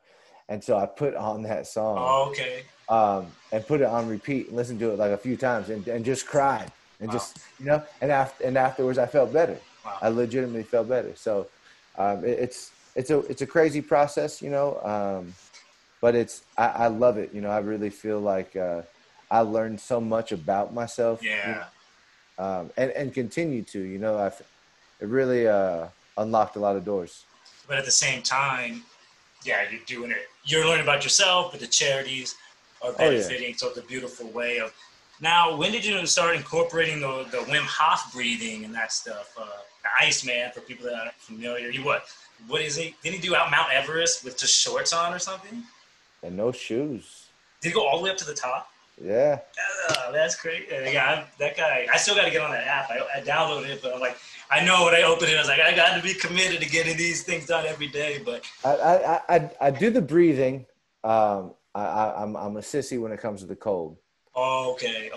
And so I put on that song and put it on repeat and listened to it like a few times and just cried and just, you know, and afterwards I felt better. Wow. I legitimately felt better. So it's a crazy process, you know? But I love it. You know, I really feel like, I learned so much about myself. Yeah. You know? And continue to, you know, it really unlocked a lot of doors. But at the same time, yeah, you're doing it. You're learning about yourself, but the charities are benefiting. Oh, yeah. So it's a beautiful way of. Now, when did you start incorporating the Wim Hof breathing and that stuff? The Iceman, for people that aren't familiar. He what is he? Didn't he do out Mount Everest with just shorts on or something? And no shoes. Did he go all the way up to the top? Yeah. That's crazy. Yeah, that guy, I still got to get on that app. I downloaded it, but I'm like, I know when I opened it, I was like, I got to be committed to getting these things done every day. But I do the breathing. I'm a sissy when it comes to the cold. Oh, okay.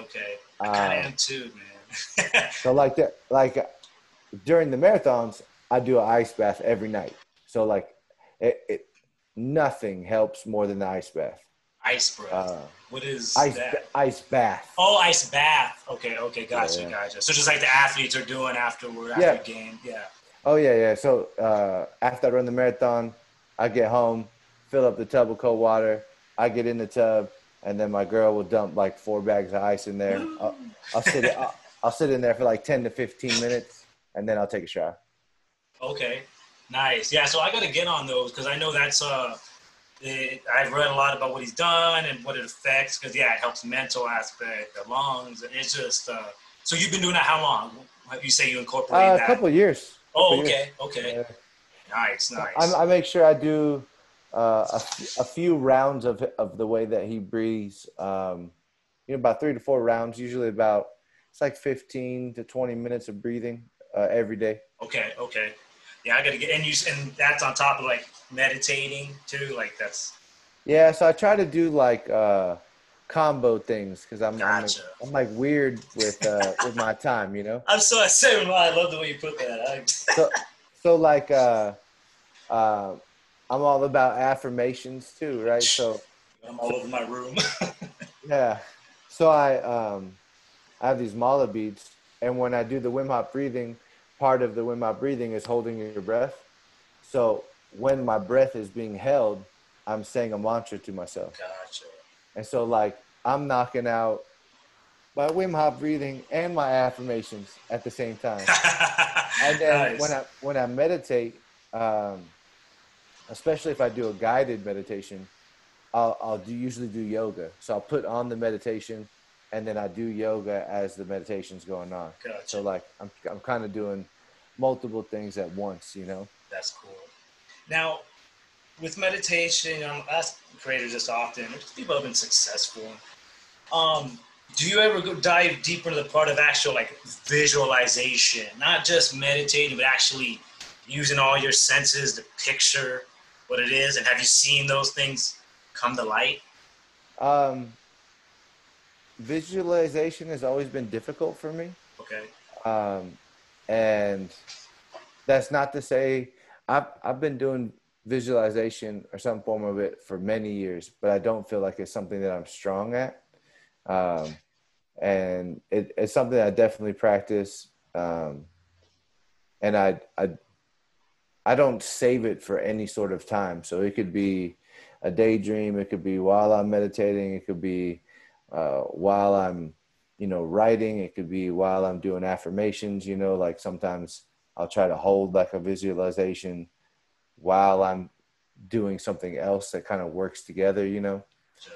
I kind of am too, man. So like that, like during the marathons, I do an ice bath every night. So like, it nothing helps more than the ice bath. Ice breath. What is that? Ice bath. Oh, ice bath. Okay, gotcha. So just like the athletes are doing after the game. Yeah. Oh, yeah. So after I run the marathon, I get home, fill up the tub with cold water. I get in the tub, and then my girl will dump like 4 bags of ice in there. I'll sit in there for like 10 to 15 minutes, and then I'll take a shower. Okay, nice. Yeah, so I got to get on those because I know that's – I've read a lot about what he's done and what it affects because, yeah, it helps the mental aspect, the lungs. It's just – so you've been doing that how long? You say you incorporated that? A couple of years. Oh, okay. Yeah. Nice. I make sure I do a few rounds of the way that he breathes, you know, about 3 to 4 rounds, usually about – it's like 15 to 20 minutes of breathing every day. Okay. Yeah, I got to get – and that's on top of, like, meditating too, like that's. Yeah, so I try to do like combo things because I'm like weird with with my time, you know. I'm so excited. I love the way you put that. So like I'm all about affirmations too, right? So I'm all over my room. Yeah, so I have these mala beads, and when I do the Wim Hof breathing, part of the Wim Hof breathing is holding your breath, so. When my breath is being held, I'm saying a mantra to myself. Gotcha. And so, like, I'm knocking out my Wim Hof breathing and my affirmations at the same time. And then nice. when I meditate, especially if I do a guided meditation, I'll usually do yoga. So I'll put on the meditation, and then I do yoga as the meditation's going on. Gotcha. So, like, I'm kind of doing multiple things at once, you know? That's cool. Now, with meditation, I ask creators this often, people have been successful. Do you ever go dive deeper into the part of actual like visualization, not just meditating, but actually using all your senses to picture what it is? And have you seen those things come to light? Visualization has always been difficult for me. Okay. And that's not to say I've been doing visualization or some form of it for many years, but I don't feel like it's something that I'm strong at. And it's something I definitely practice. And I don't save it for any sort of time. So it could be a daydream. It could be while I'm meditating. It could be while I'm, you know, writing. It could be while I'm doing affirmations, you know, like sometimes I'll try to hold like a visualization while I'm doing something else that kind of works together, you know? Sure.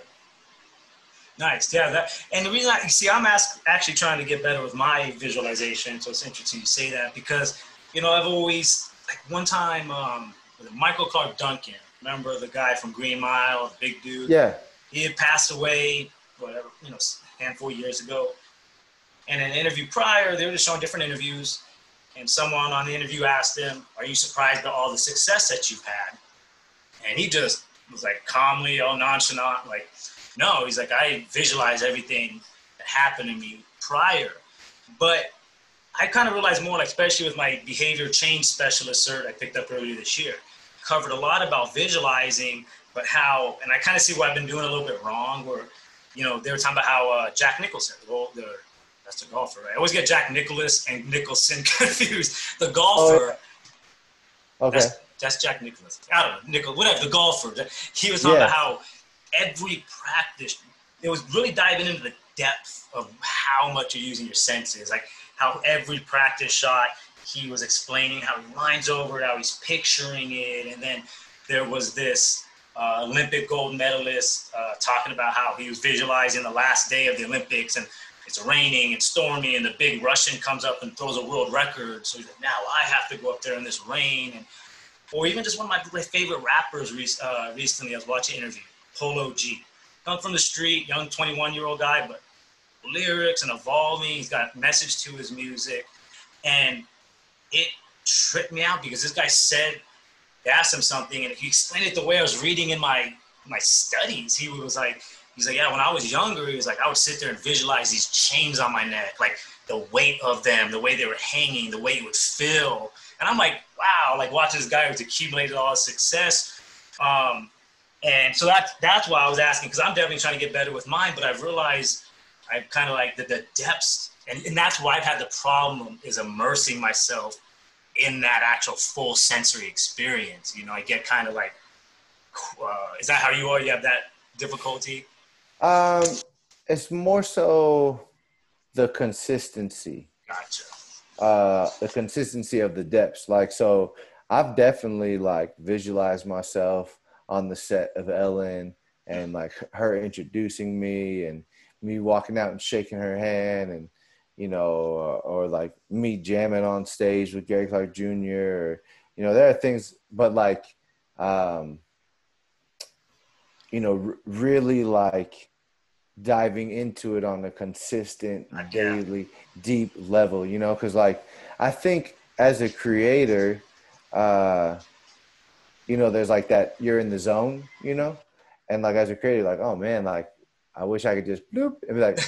Nice. Yeah. And the reason I'm actually trying to get better with my visualization. So it's interesting you say that because, you know, I've always like one time Michael Clark Duncan, remember the guy from Green Mile, the big dude? Yeah. He had passed away, whatever, you know, a handful of years ago. And an interview prior, they were just showing different interviews. And someone on the interview asked him, are you surprised by all the success that you've had? And he just was like calmly, all nonchalant, like, no. He's like, I visualize everything that happened to me prior. But I kind of realized more, like, especially with my behavior change specialist cert I picked up earlier this year, covered a lot about visualizing, but how, and I kind of see what I've been doing a little bit wrong, where, you know, they were talking about how Jack Nicholson, that's the golfer, right? I always get Jack Nicklaus and Nicholson confused. The golfer. Oh, okay. That's Jack Nicklaus. I don't know, whatever, the golfer. He was talking about how every practice, it was really diving into the depth of how much you're using your senses, like how every practice shot, he was explaining how he lines over it, how he's picturing it. And then there was this Olympic gold medalist talking about how he was visualizing the last day of the Olympics, and it's raining and stormy, and the big Russian comes up and throws a world record. So he's like, now I have to go up there in this rain. And, or even just one of my favorite rappers recently, I was watching an interview, Polo G. Come from the street, young 21-year-old guy, but lyrics and evolving. He's got a message to his music. And it tripped me out because this guy said, they asked him something, and he explained it the way I was reading in my studies. He was like, yeah, when I was younger, he was like, I would sit there and visualize these chains on my neck, like the weight of them, the way they were hanging, the way it would feel. And I'm like, wow, like watching this guy who's accumulated all his success. And so that's why I was asking, because I'm definitely trying to get better with mine, but I've realized I've kind of like the depths. And that's why I've had the problem is immersing myself in that actual full sensory experience. You know, I get kind of like, is that how you are? You have that difficulty? It's more so the consistency. Gotcha. The consistency of the depths. Like, so I've definitely like visualized myself on the set of Ellen and like her introducing me and me walking out and shaking her hand and, you know, or like me jamming on stage with Gary Clark Jr. Or, you know, there are things, but like, you know, really like diving into it on a consistent, daily, deep level, you know, because like I think as a creator, you know, there's like that you're in the zone, you know, and like as a creator, like, oh man, like I wish I could just bloop and be like,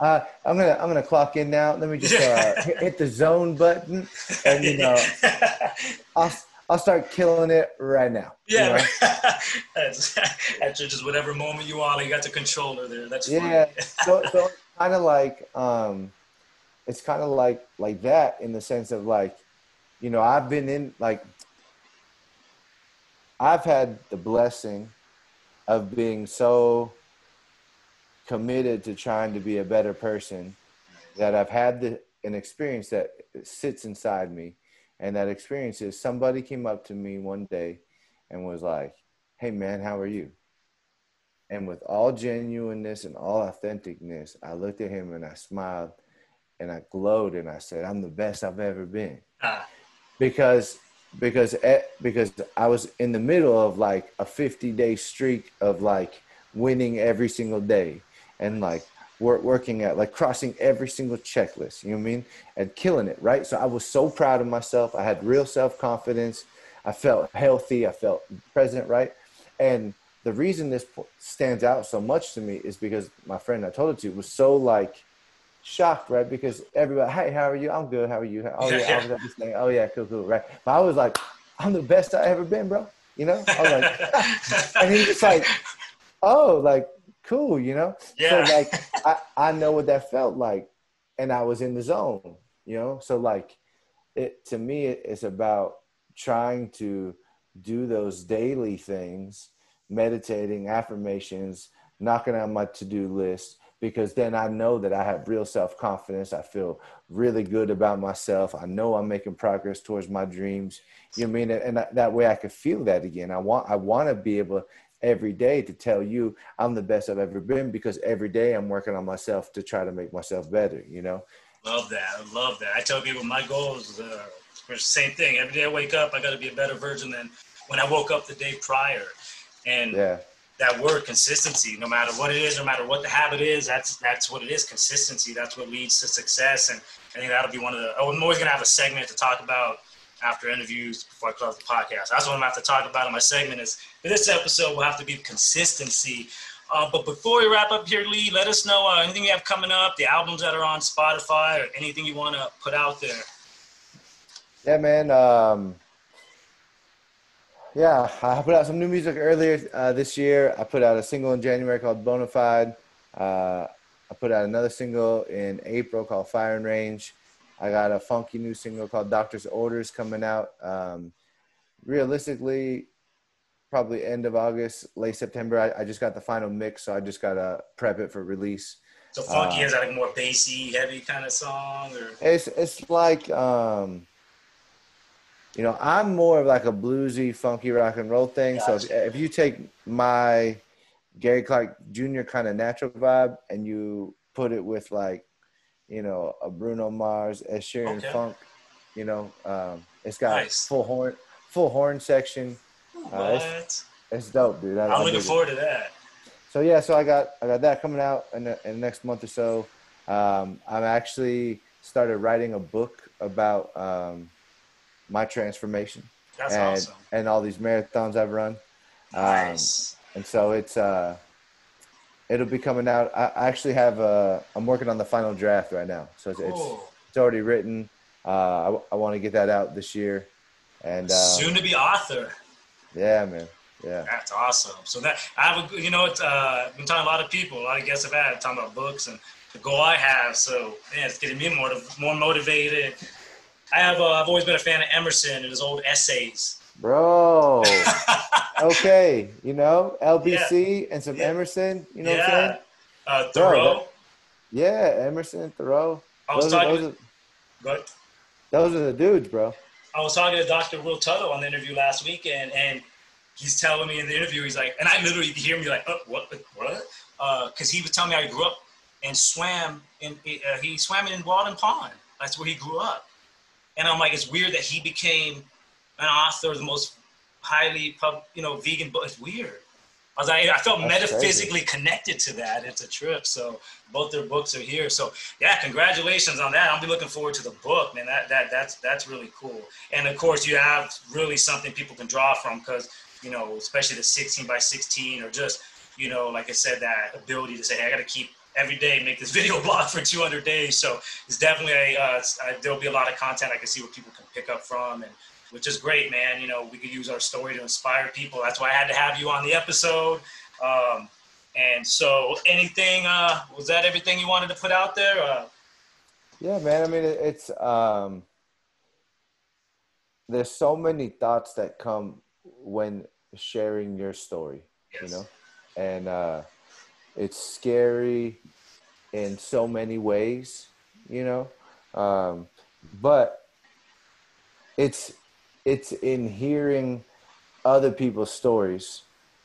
I'm gonna clock in now. Let me just hit the zone button, and you know, I'll start killing it right now. Yeah, you know? That's just whatever moment you want. You got the controller there. That's yeah. so it's kind of like that in the sense of like, you know, I've been in like, I've had the blessing of being so committed to trying to be a better person that I've had an experience that sits inside me. And that experience is somebody came up to me one day and was like, hey man, how are you? And with all genuineness and all authenticness, I looked at him and I smiled and I glowed and I said, I'm the best I've ever been. Because I was in the middle of like a 50-day streak of like winning every single day and like working at like crossing every single checklist, you know what I mean? And killing it, right? So I was so proud of myself. I had real self-confidence. I felt healthy. I felt present, right? And the reason this stands out so much to me is because my friend I told it to was so like shocked, right? Because everybody, hey, how are you? I'm good. How are you? Oh yeah, I was at this thing. Oh yeah, cool, right? But I was like, I'm the best I ever been, bro. You know? I was like, and he was like, oh, like, cool, you know? Yeah. So like, I know what that felt like, and I was in the zone, you know? So like, it to me, it's about trying to do those daily things, meditating, affirmations, knocking out my to-do list, because then I know that I have real self-confidence. I feel really good about myself. I know I'm making progress towards my dreams. You know what I mean? And that way I could feel that again. I want to be able to, every day, to tell you I'm the best I've ever been, because every day I'm working on myself to try to make myself better, you know? Love that. I love that. I tell people my goals are the same thing. Every day I wake up, I got to be a better version than when I woke up the day prior. And that word consistency, no matter what it is, no matter what the habit is, that's what it is. Consistency. That's what leads to success. And I think that'll be one of the, I'm always going to have a segment to talk about after interviews before I close the podcast. That's what I'm going to have to talk about in my segment is for this episode will have to be consistency. But before we wrap up here, Lee, let us know anything you have coming up, the albums that are on Spotify or anything you want to put out there. Yeah, man. Yeah, I put out some new music earlier this year. I put out a single in January called Bonafide. I put out another single in April called Fire and Range. I got a funky new single called Doctor's Orders coming out. Realistically, probably end of August, late September. I just got the final mix, so I just got to prep it for release. So funky, is that like more bassy, heavy kind of song? Or? It's like... you know, I'm more of like a bluesy, funky rock and roll thing. Gotcha. So if you take my Gary Clark Jr. kind of natural vibe and you put it with like, you know, a Bruno Mars, Ed Sheeran funk, you know, it's got full horn section. It's dope, dude. I'm looking forward to that. So yeah, so I got that coming out in the next month or so. I'm actually started writing a book about my transformation. That's awesome. And all these marathons I've run. Nice. And so it's, it'll be coming out. I actually have I'm working on the final draft right now. So it's already written. I want to get that out this year. And soon to be author. Yeah, man. Yeah. That's awesome. So that I've been talking to a lot of people, a lot of guests I've had talking about books and the goal I have. So man, it's getting me more motivated. I've always been a fan of Emerson and his old essays. Bro. Okay. You know, LBC and some Emerson. You know what I'm saying? Thoreau. Bro, Emerson, Thoreau. Those are the dudes, bro. I was talking to Dr. Will Tuttle on the interview last weekend, and he's telling me in the interview, he's like, and I literally could hear me like, what? Because he was telling me how he grew up and swam. He swam in Walden Pond. That's where he grew up. And I'm like, it's weird that he became an author of the most highly, vegan book. It's weird. I felt that's metaphysically crazy. Connected to that. It's a trip. So both their books are here. So yeah, congratulations on that. I'll be looking forward to the book, man. That's really cool. And of course, you have really something people can draw from because especially the 16x16 or just like I said, that ability to say, hey, I got to keep. Every day, make this video blog for 200 days. So it's definitely there'll be a lot of content I can see what people can pick up from, and which is great, man. We could use our story to inspire people. That's why I had to have you on the episode. And so, anything was that everything you wanted to put out there? Yeah, man. I mean, it's there's so many thoughts that come when sharing your story. Yes. And. It's scary in so many ways, but it's in hearing other people's stories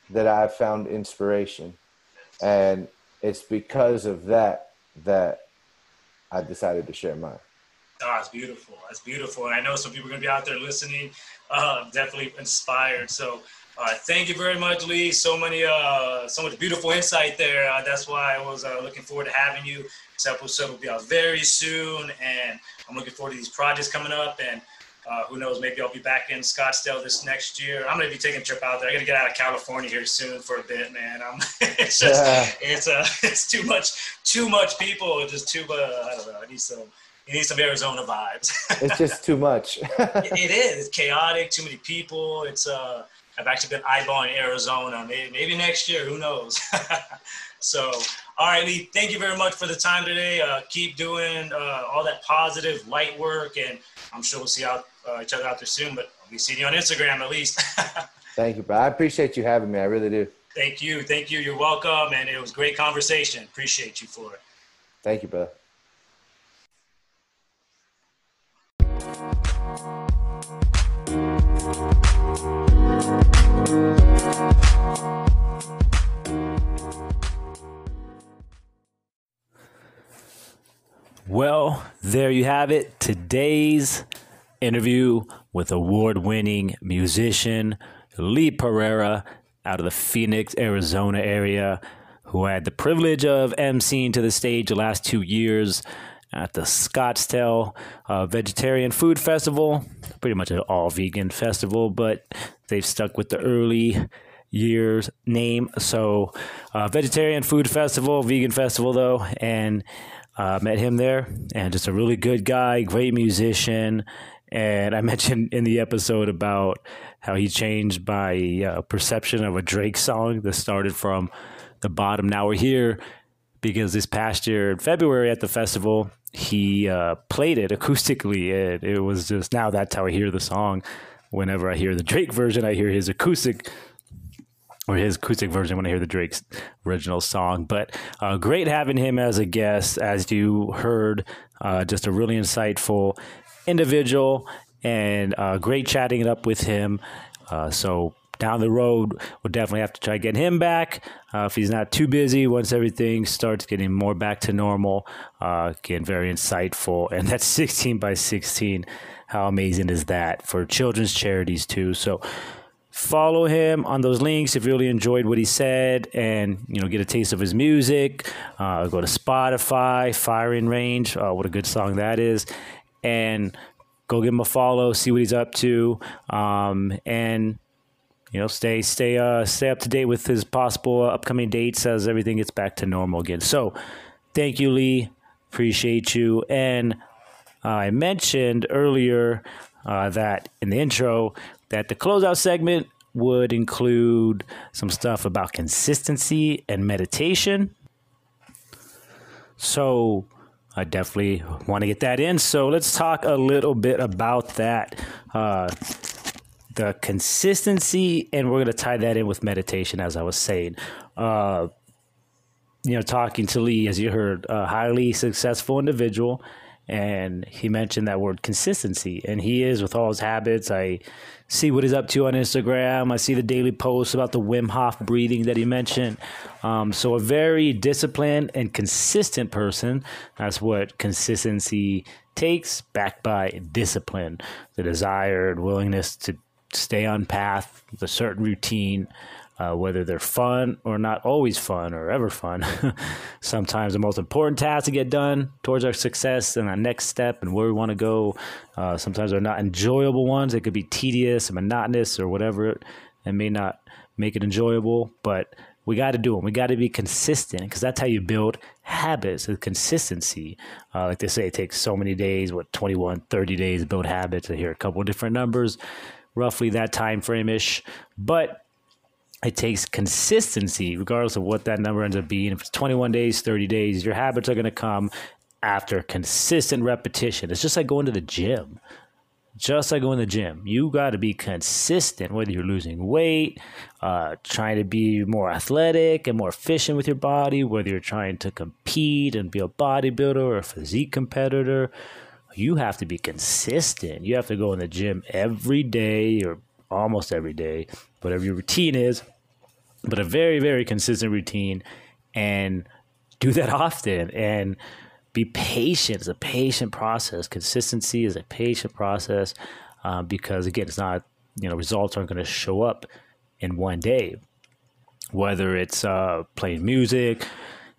that I've found inspiration. And it's because of that I decided to share mine. Oh, it's beautiful. That's beautiful. And I know some people are going to be out there listening, definitely inspired. So, thank you very much, Lee. So much beautiful insight there. That's why I was looking forward to having you. This episode will be out very soon, and I'm looking forward to these projects coming up. And who knows, maybe I'll be back in Scottsdale this next year. I'm gonna be taking a trip out there. I gotta get out of California here soon for a bit, man. It's too much people. It's just too. I don't know. You need some Arizona vibes. It's just too much. It is. It's chaotic. Too many people. It's. I've actually been eyeballing Arizona. Maybe next year, who knows? So, all right, Lee, thank you very much for the time today. Keep doing all that positive light work, and I'm sure we'll see each other out there soon, but I'll be seeing you on Instagram at least. Thank you, bro. I appreciate you having me. I really do. Thank you. Thank you. You're welcome, and it was a great conversation. Appreciate you for it. Thank you, bro. Well, there you have it. Today's interview with award-winning musician Lee Pereira. out of the Phoenix, Arizona area, who I had the privilege of emceeing to the stage the last 2 years at the Scottsdale Vegetarian Food Festival, pretty much an all-vegan festival, but they've stuck with the early year's name. So Vegetarian Food Festival, vegan festival though, and met him there, and just a really good guy, great musician. And I mentioned in the episode about how he changed my perception of a Drake song that started from the bottom, now we're here, because this past year in February at the festival, he played it acoustically, and it was just, now that's how I hear the song. Whenever I hear the Drake version, I hear his acoustic, or his acoustic version when I hear the Drake's original song. But great having him as a guest, as you heard, just a really insightful individual, and great chatting it up with him. So down the road, we'll definitely have to try to get him back if he's not too busy. Once everything starts getting more back to normal, again, very insightful. And that's 16 by 16. How amazing is that for children's charities too? So follow him on those links if you really enjoyed what he said, and you know, get a taste of his music. Go to Spotify, Firing Range. What a good song that is! And go give him a follow, see what he's up to, and you know, stay up to date with his possible upcoming dates as everything gets back to normal again. So, thank you, Lee. Appreciate you. And I mentioned earlier that in the intro, that the closeout segment would include some stuff about consistency and meditation. So I definitely want to get that in. So let's talk a little bit about that, the consistency, and we're going to tie that in with meditation, as I was saying. You know, talking to Lee, as you heard, a highly successful individual, and he mentioned that word consistency, and he is with all his habits. I see what he's up to on Instagram. I see the daily posts about the Wim Hof breathing that he mentioned. So a very disciplined and consistent person. That's what consistency takes, backed by discipline, the desired willingness to stay on path with a certain routine, whether they're fun or not always fun or ever fun. Sometimes the most important tasks to get done towards our success and our next step and where we want to go. Sometimes they're not enjoyable ones. They could be tedious and monotonous or whatever. It may not make it enjoyable, but we got to do them. We got to be consistent, because that's how you build habits, with consistency. Like they say, it takes so many days, 30 days to build habits. I hear a couple of different numbers, roughly that time frame-ish. But it takes consistency, regardless of what that number ends up being. If it's 21 days, 30 days, your habits are going to come after consistent repetition. It's just like going to the gym. You got to be consistent, whether you're losing weight, trying to be more athletic and more efficient with your body, whether you're trying to compete and be a bodybuilder or a physique competitor. You have to be consistent. You have to go in the gym every day, or almost every day, whatever your routine is, but a very, very consistent routine, and do that often, and be patient. It's a patient process. Consistency is a patient process, because again, it's not, results aren't going to show up in one day, whether it's playing music.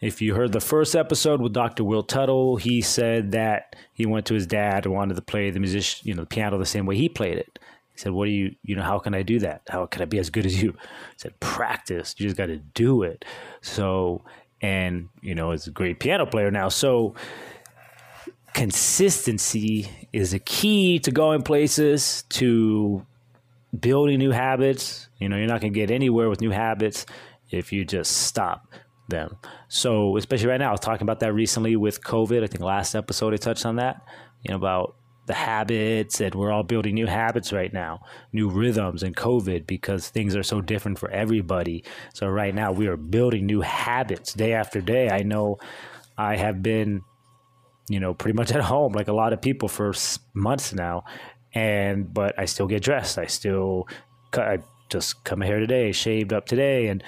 If you heard the first episode with Dr. Will Tuttle, he said that he went to his dad and wanted to play the piano the same way he played it. He said, what do you how can I do that? How can I be as good as you? He said, practice. You just got to do it. So, and, he's a great piano player now. So consistency is a key to going places, to building new habits. You're not going to get anywhere with new habits if you just stop them. So especially right now, I was talking about that recently with COVID. I think last episode I touched on that, about the habits, and we're all building new habits right now, new rhythms in COVID, because things are so different for everybody. So right now we are building new habits day after day. I know I have been, pretty much at home like a lot of people for months now, but I still get dressed. I just come here today, shaved up today. And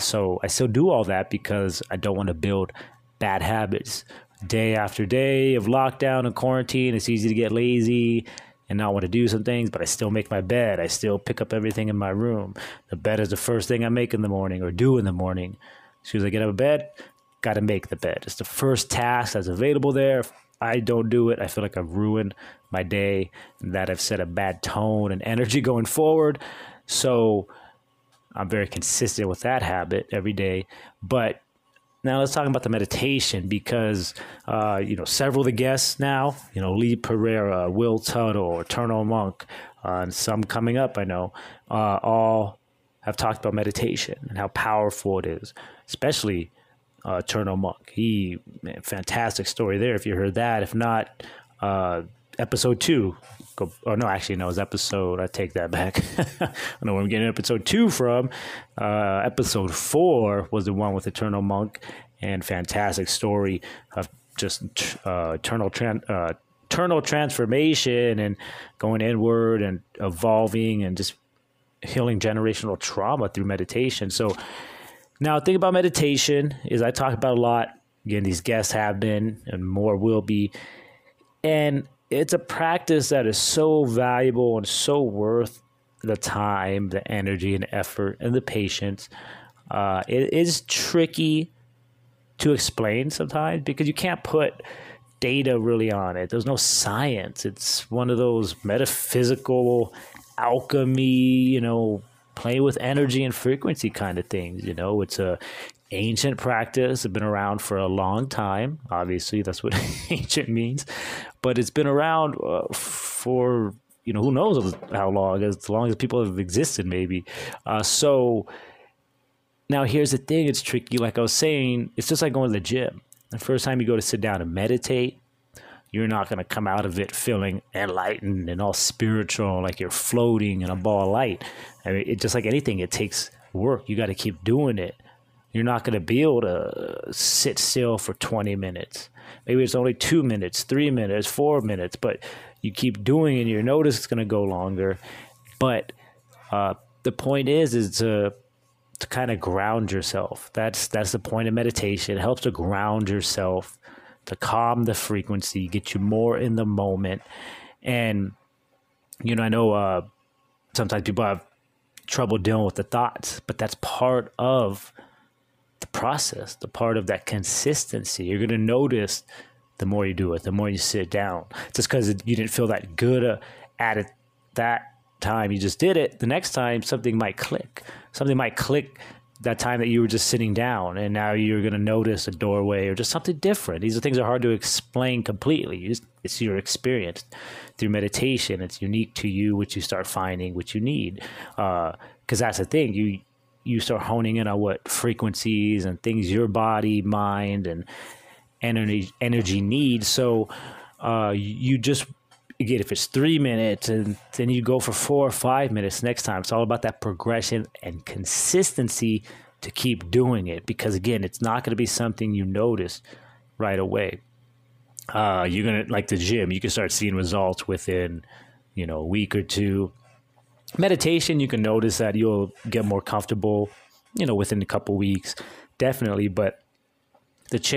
so I still do all that because I don't want to build bad habits. Day after day of lockdown and quarantine, it's easy to get lazy and not want to do some things, but I still make my bed. I still pick up everything in my room. The bed is the first thing I make in the morning or do in the morning. As soon as I get out of bed, got to make the bed. It's the first task that's available there. If I don't do it, I feel like I've ruined my day and that I've set a bad tone and energy going forward. So I'm very consistent with that habit every day. But now let's talk about the meditation because, several of the guests now, Lee Pereira, Will Tuttle, Eternal Monk, and some coming up, I know, all have talked about meditation and how powerful it is, especially Eternal Monk. Fantastic story there if you heard that. If not, episode 2. I don't know where I'm getting episode 2 from. Episode 4 was the one with Eternal Monk, and fantastic story of just eternal transformation and going inward and evolving and just healing generational trauma through meditation. So now the thing about meditation is I talk about a lot. Again, these guests have been and more will be. And it's a practice that is so valuable and so worth the time, the energy and effort and the patience. It is tricky to explain sometimes because you can't put data really on it. There's no science. It's one of those metaphysical alchemy, play with energy and frequency kind of things. It's a ancient practice. It's been around for a long time. Obviously, that's what ancient means. But it's been around for, who knows how long as people have existed, maybe. So now here's the thing. It's tricky. Like I was saying, it's just like going to the gym. The first time you go to sit down and meditate, you're not going to come out of it feeling enlightened and all spiritual, like you're floating in a ball of light. I mean, it's just like anything. It takes work. You got to keep doing it. You're not going to be able to sit still for 20 minutes. Maybe it's only 2 minutes, 3 minutes, 4 minutes, but you keep doing it and you notice it's going to go longer. But the point is to kind of ground yourself. That's the point of meditation. It helps to ground yourself, to calm the frequency, get you more in the moment. And, I know sometimes people have trouble dealing with the thoughts, but that's part of the process, the part of that consistency. You're going to notice the more you do it, the more you sit down. Just because you didn't feel that good at it that time, you just did it. The next time, something might click. Something might click that time that you were just sitting down, and now you're going to notice a doorway or just something different. These things are hard to explain completely. It's your experience through meditation. It's unique to you, which you start finding what you need. Because that's the thing. You start honing in on what frequencies and things your body, mind, and energy needs. So you just, again, if it's 3 minutes and then you go for 4 or 5 minutes next time, it's all about that progression and consistency to keep doing it. Because, again, it's not going to be something you notice right away. You're going to, like the gym, you can start seeing results within, a week or two. Meditation, you can notice that you'll get more comfortable, within a couple weeks, definitely. But the deeper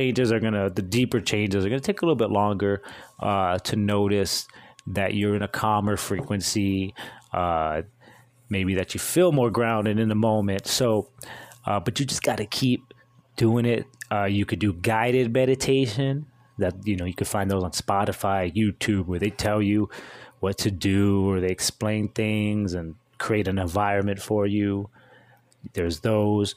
changes are going to take a little bit longer to notice that you're in a calmer frequency, maybe that you feel more grounded in the moment. So, but you just got to keep doing it. You could do guided meditation that, you could find those on Spotify, YouTube, where they tell you what to do, or they explain things and create an environment for you. There's those.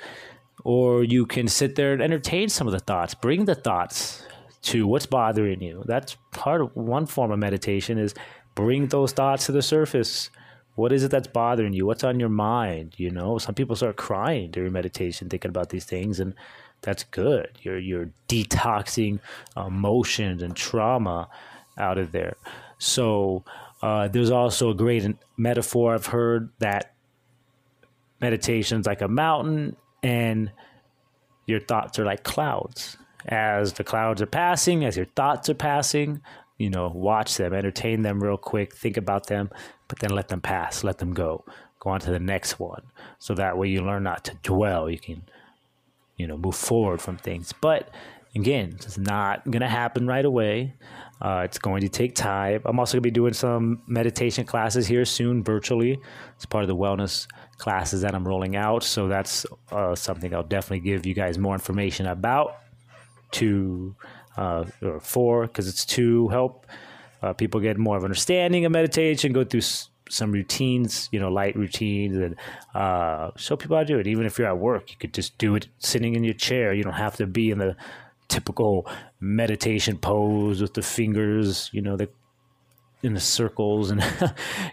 Or you can sit there and entertain some of the thoughts. Bring the thoughts to what's bothering you. That's part of one form of meditation, is bring those thoughts to the surface. What is it that's bothering you? What's on your mind? Some people start crying during meditation thinking about these things, and that's good. You're detoxing emotions and trauma out of there. So there's also a great metaphor I've heard, that meditation's like a mountain and your thoughts are like clouds. As the clouds are passing, as your thoughts are passing, watch them, entertain them real quick, think about them, but then let them pass, let them go. Go on to the next one. So that way you learn not to dwell. You can, move forward from things. But again, it's not going to happen right away. It's going to take time. I'm also going to be doing some meditation classes here soon, virtually. It's part of the wellness classes that I'm rolling out. So that's something I'll definitely give you guys more information about to help people get more of understanding of meditation, go through some routines, light routines, and show people how to do it. Even if you're at work, you could just do it sitting in your chair. You don't have to be in the typical meditation pose with the fingers, in the circles and,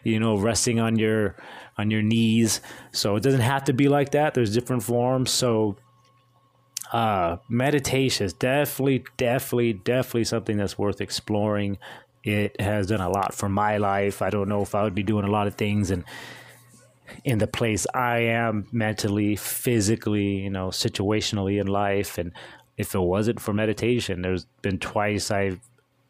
resting on your knees. So it doesn't have to be like that. There's different forms. So meditation is definitely something that's worth exploring. It has done a lot for my life. I don't know if I would be doing a lot of things and in the place I am mentally, physically, situationally in life. And if it wasn't for meditation, there's been twice I've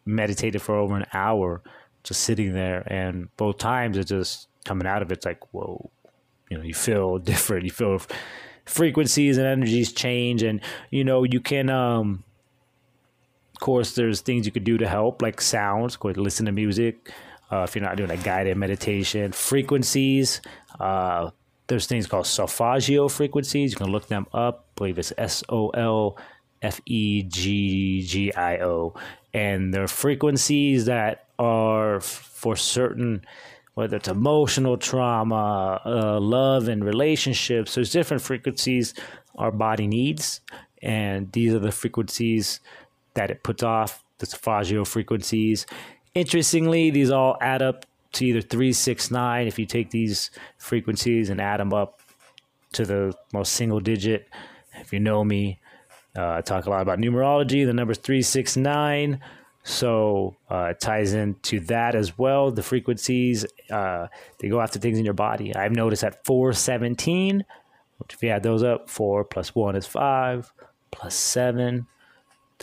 meditated for over an hour just sitting there. And both times it's just coming out of it. It's like, whoa, you feel different. You feel frequencies and energies change. And, you can, of course, there's things you could do to help, like sounds, listen to music. If you're not doing a guided meditation, frequencies, there's things called Solfaggio frequencies. You can look them up. I believe it's SOLFEGGIO, and there are frequencies that are for certain, whether it's emotional trauma, love and relationships. There's different frequencies our body needs, and these are the frequencies that it puts off, the Solfaggio frequencies. Interestingly, these all add up to either 3, 6, 9. If you take these frequencies and add them up to the most single digit, if you know me, I talk a lot about numerology. The number's 3, 6, 9, so it ties into that as well. The frequencies, they go after things in your body. I've noticed at 4, 17, which if you add those up, 4 plus 1 is 5, plus 7,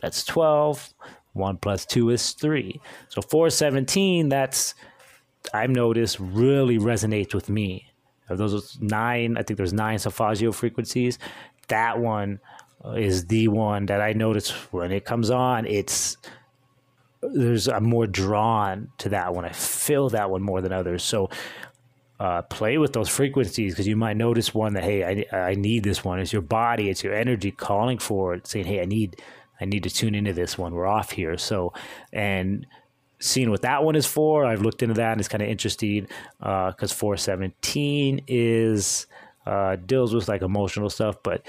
that's 12, 1 plus 2 is 3. So 4, 17, that's I've noticed really resonates with me. Of those 9, I think there's 9 Solfaggio frequencies. That one is the one that I notice when it comes on. I'm more drawn to that one. I feel that one more than others. So play with those frequencies, because you might notice one that, hey, I need this one. It's your body, it's your energy calling for it, saying, hey, I need to tune into this one. We're off here. So, and seeing what that one is for, I've looked into that, and it's kind of interesting because 417 is deals with like emotional stuff, but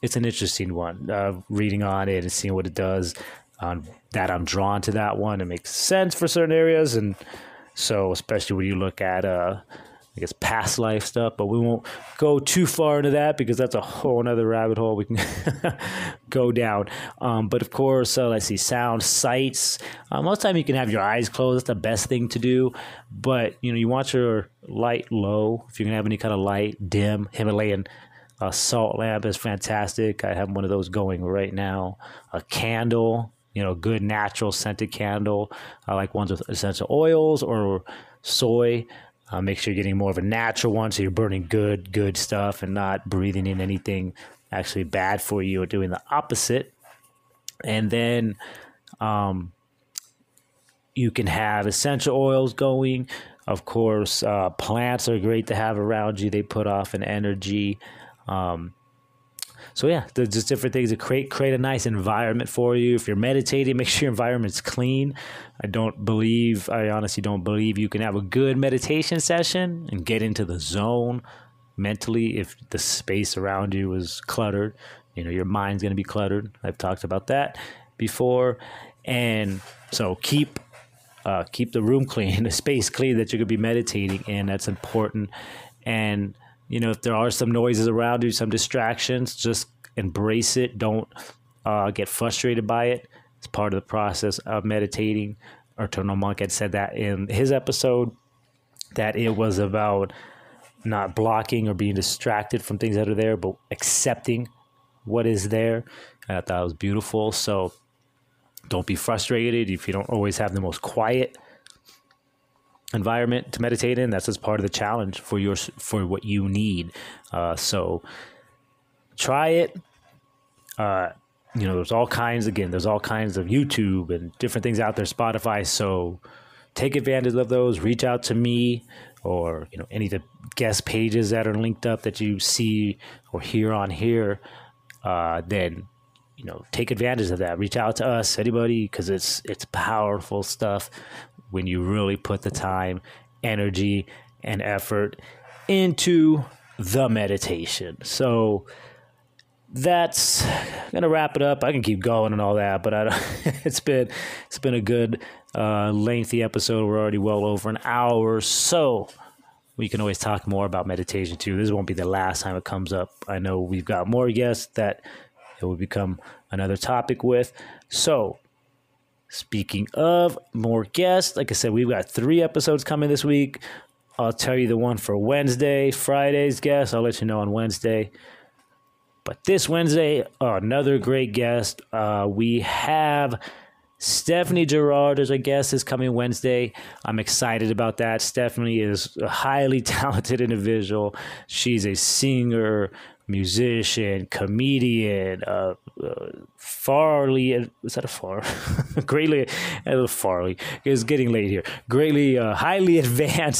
it's an interesting one. Reading on it and seeing what it does, that I'm drawn to that one. It makes sense for certain areas, and so especially when you look at past life stuff. But we won't go too far into that because that's a whole another rabbit hole we can go down. But of course, let's see, sound, sights. Most of the time you can have your eyes closed. That's the best thing to do. But you want your light low. If you can have any kind of light, dim. Himalayan salt lamp is fantastic. I have one of those going right now. A candle, good natural scented candle. I like ones with essential oils or soy. Make sure you're getting more of a natural one, so you're burning good stuff and not breathing in anything actually bad for you or doing the opposite. And then you can have essential oils going. Of course, plants are great to have around you. They put off an energy. So yeah, there's just different things to create a nice environment for you. If you're meditating, make sure your environment's clean. I honestly don't believe you can have a good meditation session and get into the zone mentally if the space around you is cluttered. Your mind's going to be cluttered. I've talked about that before. And so keep the room clean, the space clean that you're going to be meditating in. That's important. And if there are some noises around you, some distractions, just embrace it. Don't get frustrated by it. It's part of the process of meditating. Eternal Monk had said that in his episode, that it was about not blocking or being distracted from things that are there, but accepting what is there. And I thought it was beautiful. So don't be frustrated if you don't always have the most quiet environment to meditate in. That's just part of the challenge for what you need. So try it. you know, there's all kinds of YouTube and different things out there, Spotify. So take advantage of those. Reach out to me or, you know, any of the guest pages that are linked up that you see or hear on here. Then, you know, take advantage of that. Reach out to us, anybody, because it's powerful stuff when you really put the time, energy, and effort into the meditation. So that's gonna wrap it up. I can keep going and all that, but I don't, it's been a good lengthy episode. We're already well over an hour, so we can always talk more about meditation too. This won't be the last time it comes up. I know we've got more guests that it will become another topic with. So speaking of more guests, like I said, we've got 3 episodes coming this week. I'll tell you the one for Wednesday, Friday's guest. I'll let you know on Wednesday. But this Wednesday, another great guest. We have Stephanie Gerard as a guest this coming Wednesday. I'm excited about that. Stephanie is a highly talented individual. She's a singer, musician, comedian, highly advanced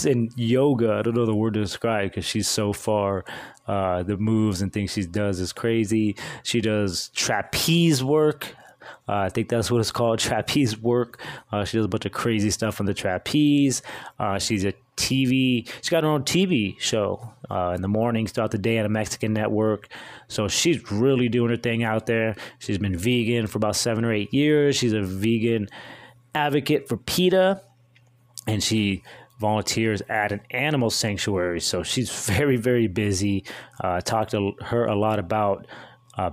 in yoga. I don't know the word to describe because she's so far. The moves and things she does is crazy. She does trapeze work. I think that's what it's called, trapeze work. She does a bunch of crazy stuff on the trapeze. She's got her own TV show in the mornings throughout the day on a Mexican network. So she's really doing her thing out there. She's been vegan for about 7 or 8 years. She's a vegan advocate for PETA, and she volunteers at an animal sanctuary. So she's very, very busy. I talked to her a lot about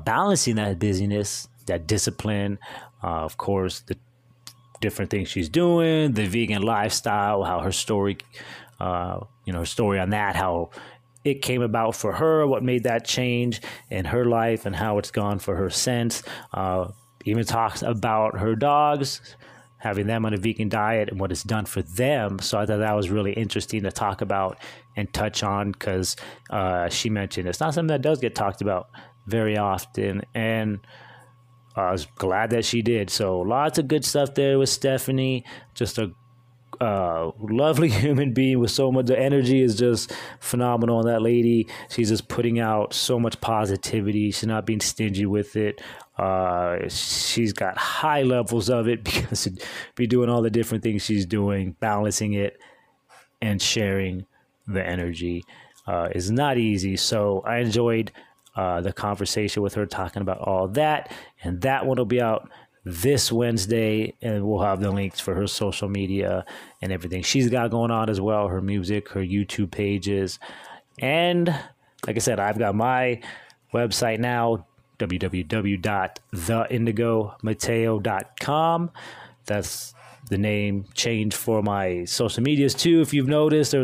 balancing that busyness, that discipline, of course, the different things she's doing, the vegan lifestyle, how her story, her story on that, how it came about for her, what made that change in her life and how it's gone for her since. Even talks about her dogs, having them on a vegan diet and what it's done for them. So I thought that was really interesting to talk about and touch on because she mentioned it's not something that does get talked about very often. And I was glad that she did. So lots of good stuff there with Stephanie. Just a lovely human being with so much. The energy is just phenomenal on that lady. She's just putting out so much positivity. She's not being stingy with it. She's got high levels of it because she'd be doing all the different things she's doing, balancing it and sharing the energy is not easy. So I enjoyed the conversation with her talking about all that. And that one will be out this Wednesday, and we'll have the links for her social media and everything she's got going on as well, her music, her YouTube pages. And like I said, I've got my website now, www.theindigomateo.com. That's the name change for my social medias too. If you've noticed,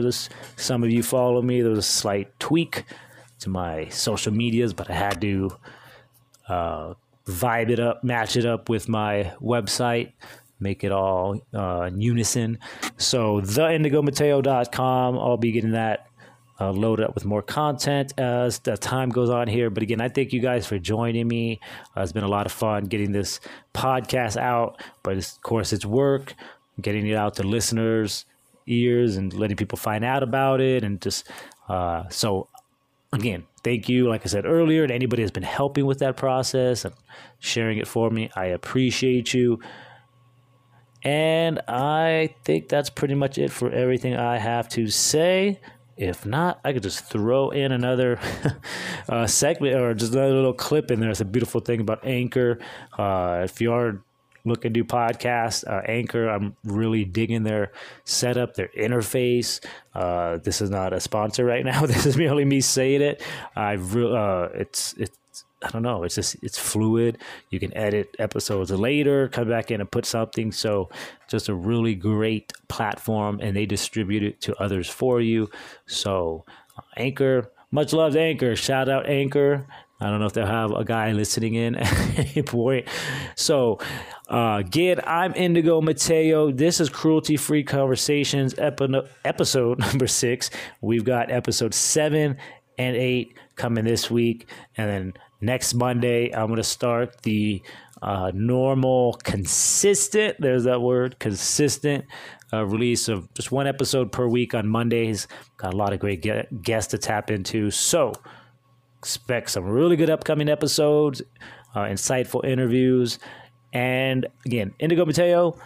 some of you follow me, there was a slight tweak to my social medias, but I had to vibe it up, match it up with my website, make it all in unison. So theindigomateo.com, I'll be getting that loaded up with more content as the time goes on here. But again, I thank you guys for joining me. It's been a lot of fun getting this podcast out, but of course it's work, getting it out to listeners' ears and letting people find out about it. And just so again, thank you, like I said earlier, to anybody that's been helping with that process and sharing it for me. I appreciate you. And I think that's pretty much it for everything I have to say. If not, I could just throw in another segment or just another little clip in there. It's a beautiful thing about Anchor. If you are looking to do podcasts, Anchor, I'm really digging their setup, their interface. This is not a sponsor right now. This is merely me saying it. I don't know. It's just, it's fluid. You can edit episodes later, come back in and put something. So just a really great platform, and they distribute it to others for you. So Anchor, much love to Anchor. Shout out Anchor. I don't know if they'll have a guy listening in at any point. So, again, I'm Indigo Mateo. This is Cruelty Free Conversations, episode number 6. We've got episode 7 and 8 coming this week. And then Next Monday, I'm going to start the normal, consistent, there's that word, consistent release of just one episode per week on Mondays. Got a lot of great guests to tap into. So expect some really good upcoming episodes, insightful interviews. And again, Indigo Mateo,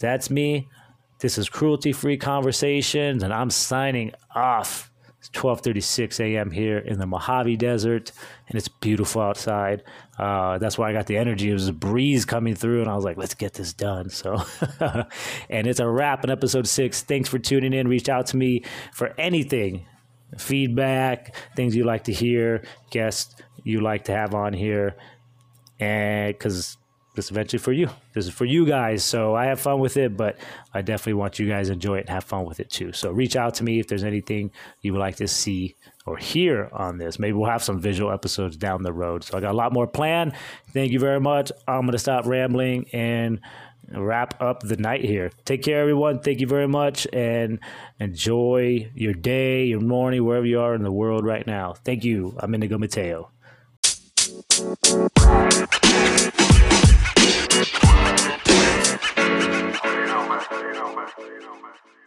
that's me. This is Cruelty Free Conversations, and I'm signing off. It's 12:36 a.m. here in the Mojave Desert, and it's beautiful outside. That's why I got the energy. It was a breeze coming through, and I was like, let's get this done. So, and it's a wrap on episode 6. Thanks for tuning in. Reach out to me for anything, feedback, things you like to hear, guests you like to have on here, and because this is eventually for you. This is for you guys. So I have fun with it, but I definitely want you guys to enjoy it and have fun with it too. So reach out to me if there's anything you would like to see or hear on this. Maybe we'll have some visual episodes down the road. So I got a lot more planned. Thank you very much. I'm going to stop rambling and wrap up the night here. Take care, everyone. Thank you very much, and enjoy your day, your morning, wherever you are in the world right now. Thank you. I'm Indigo Mateo. You know, man.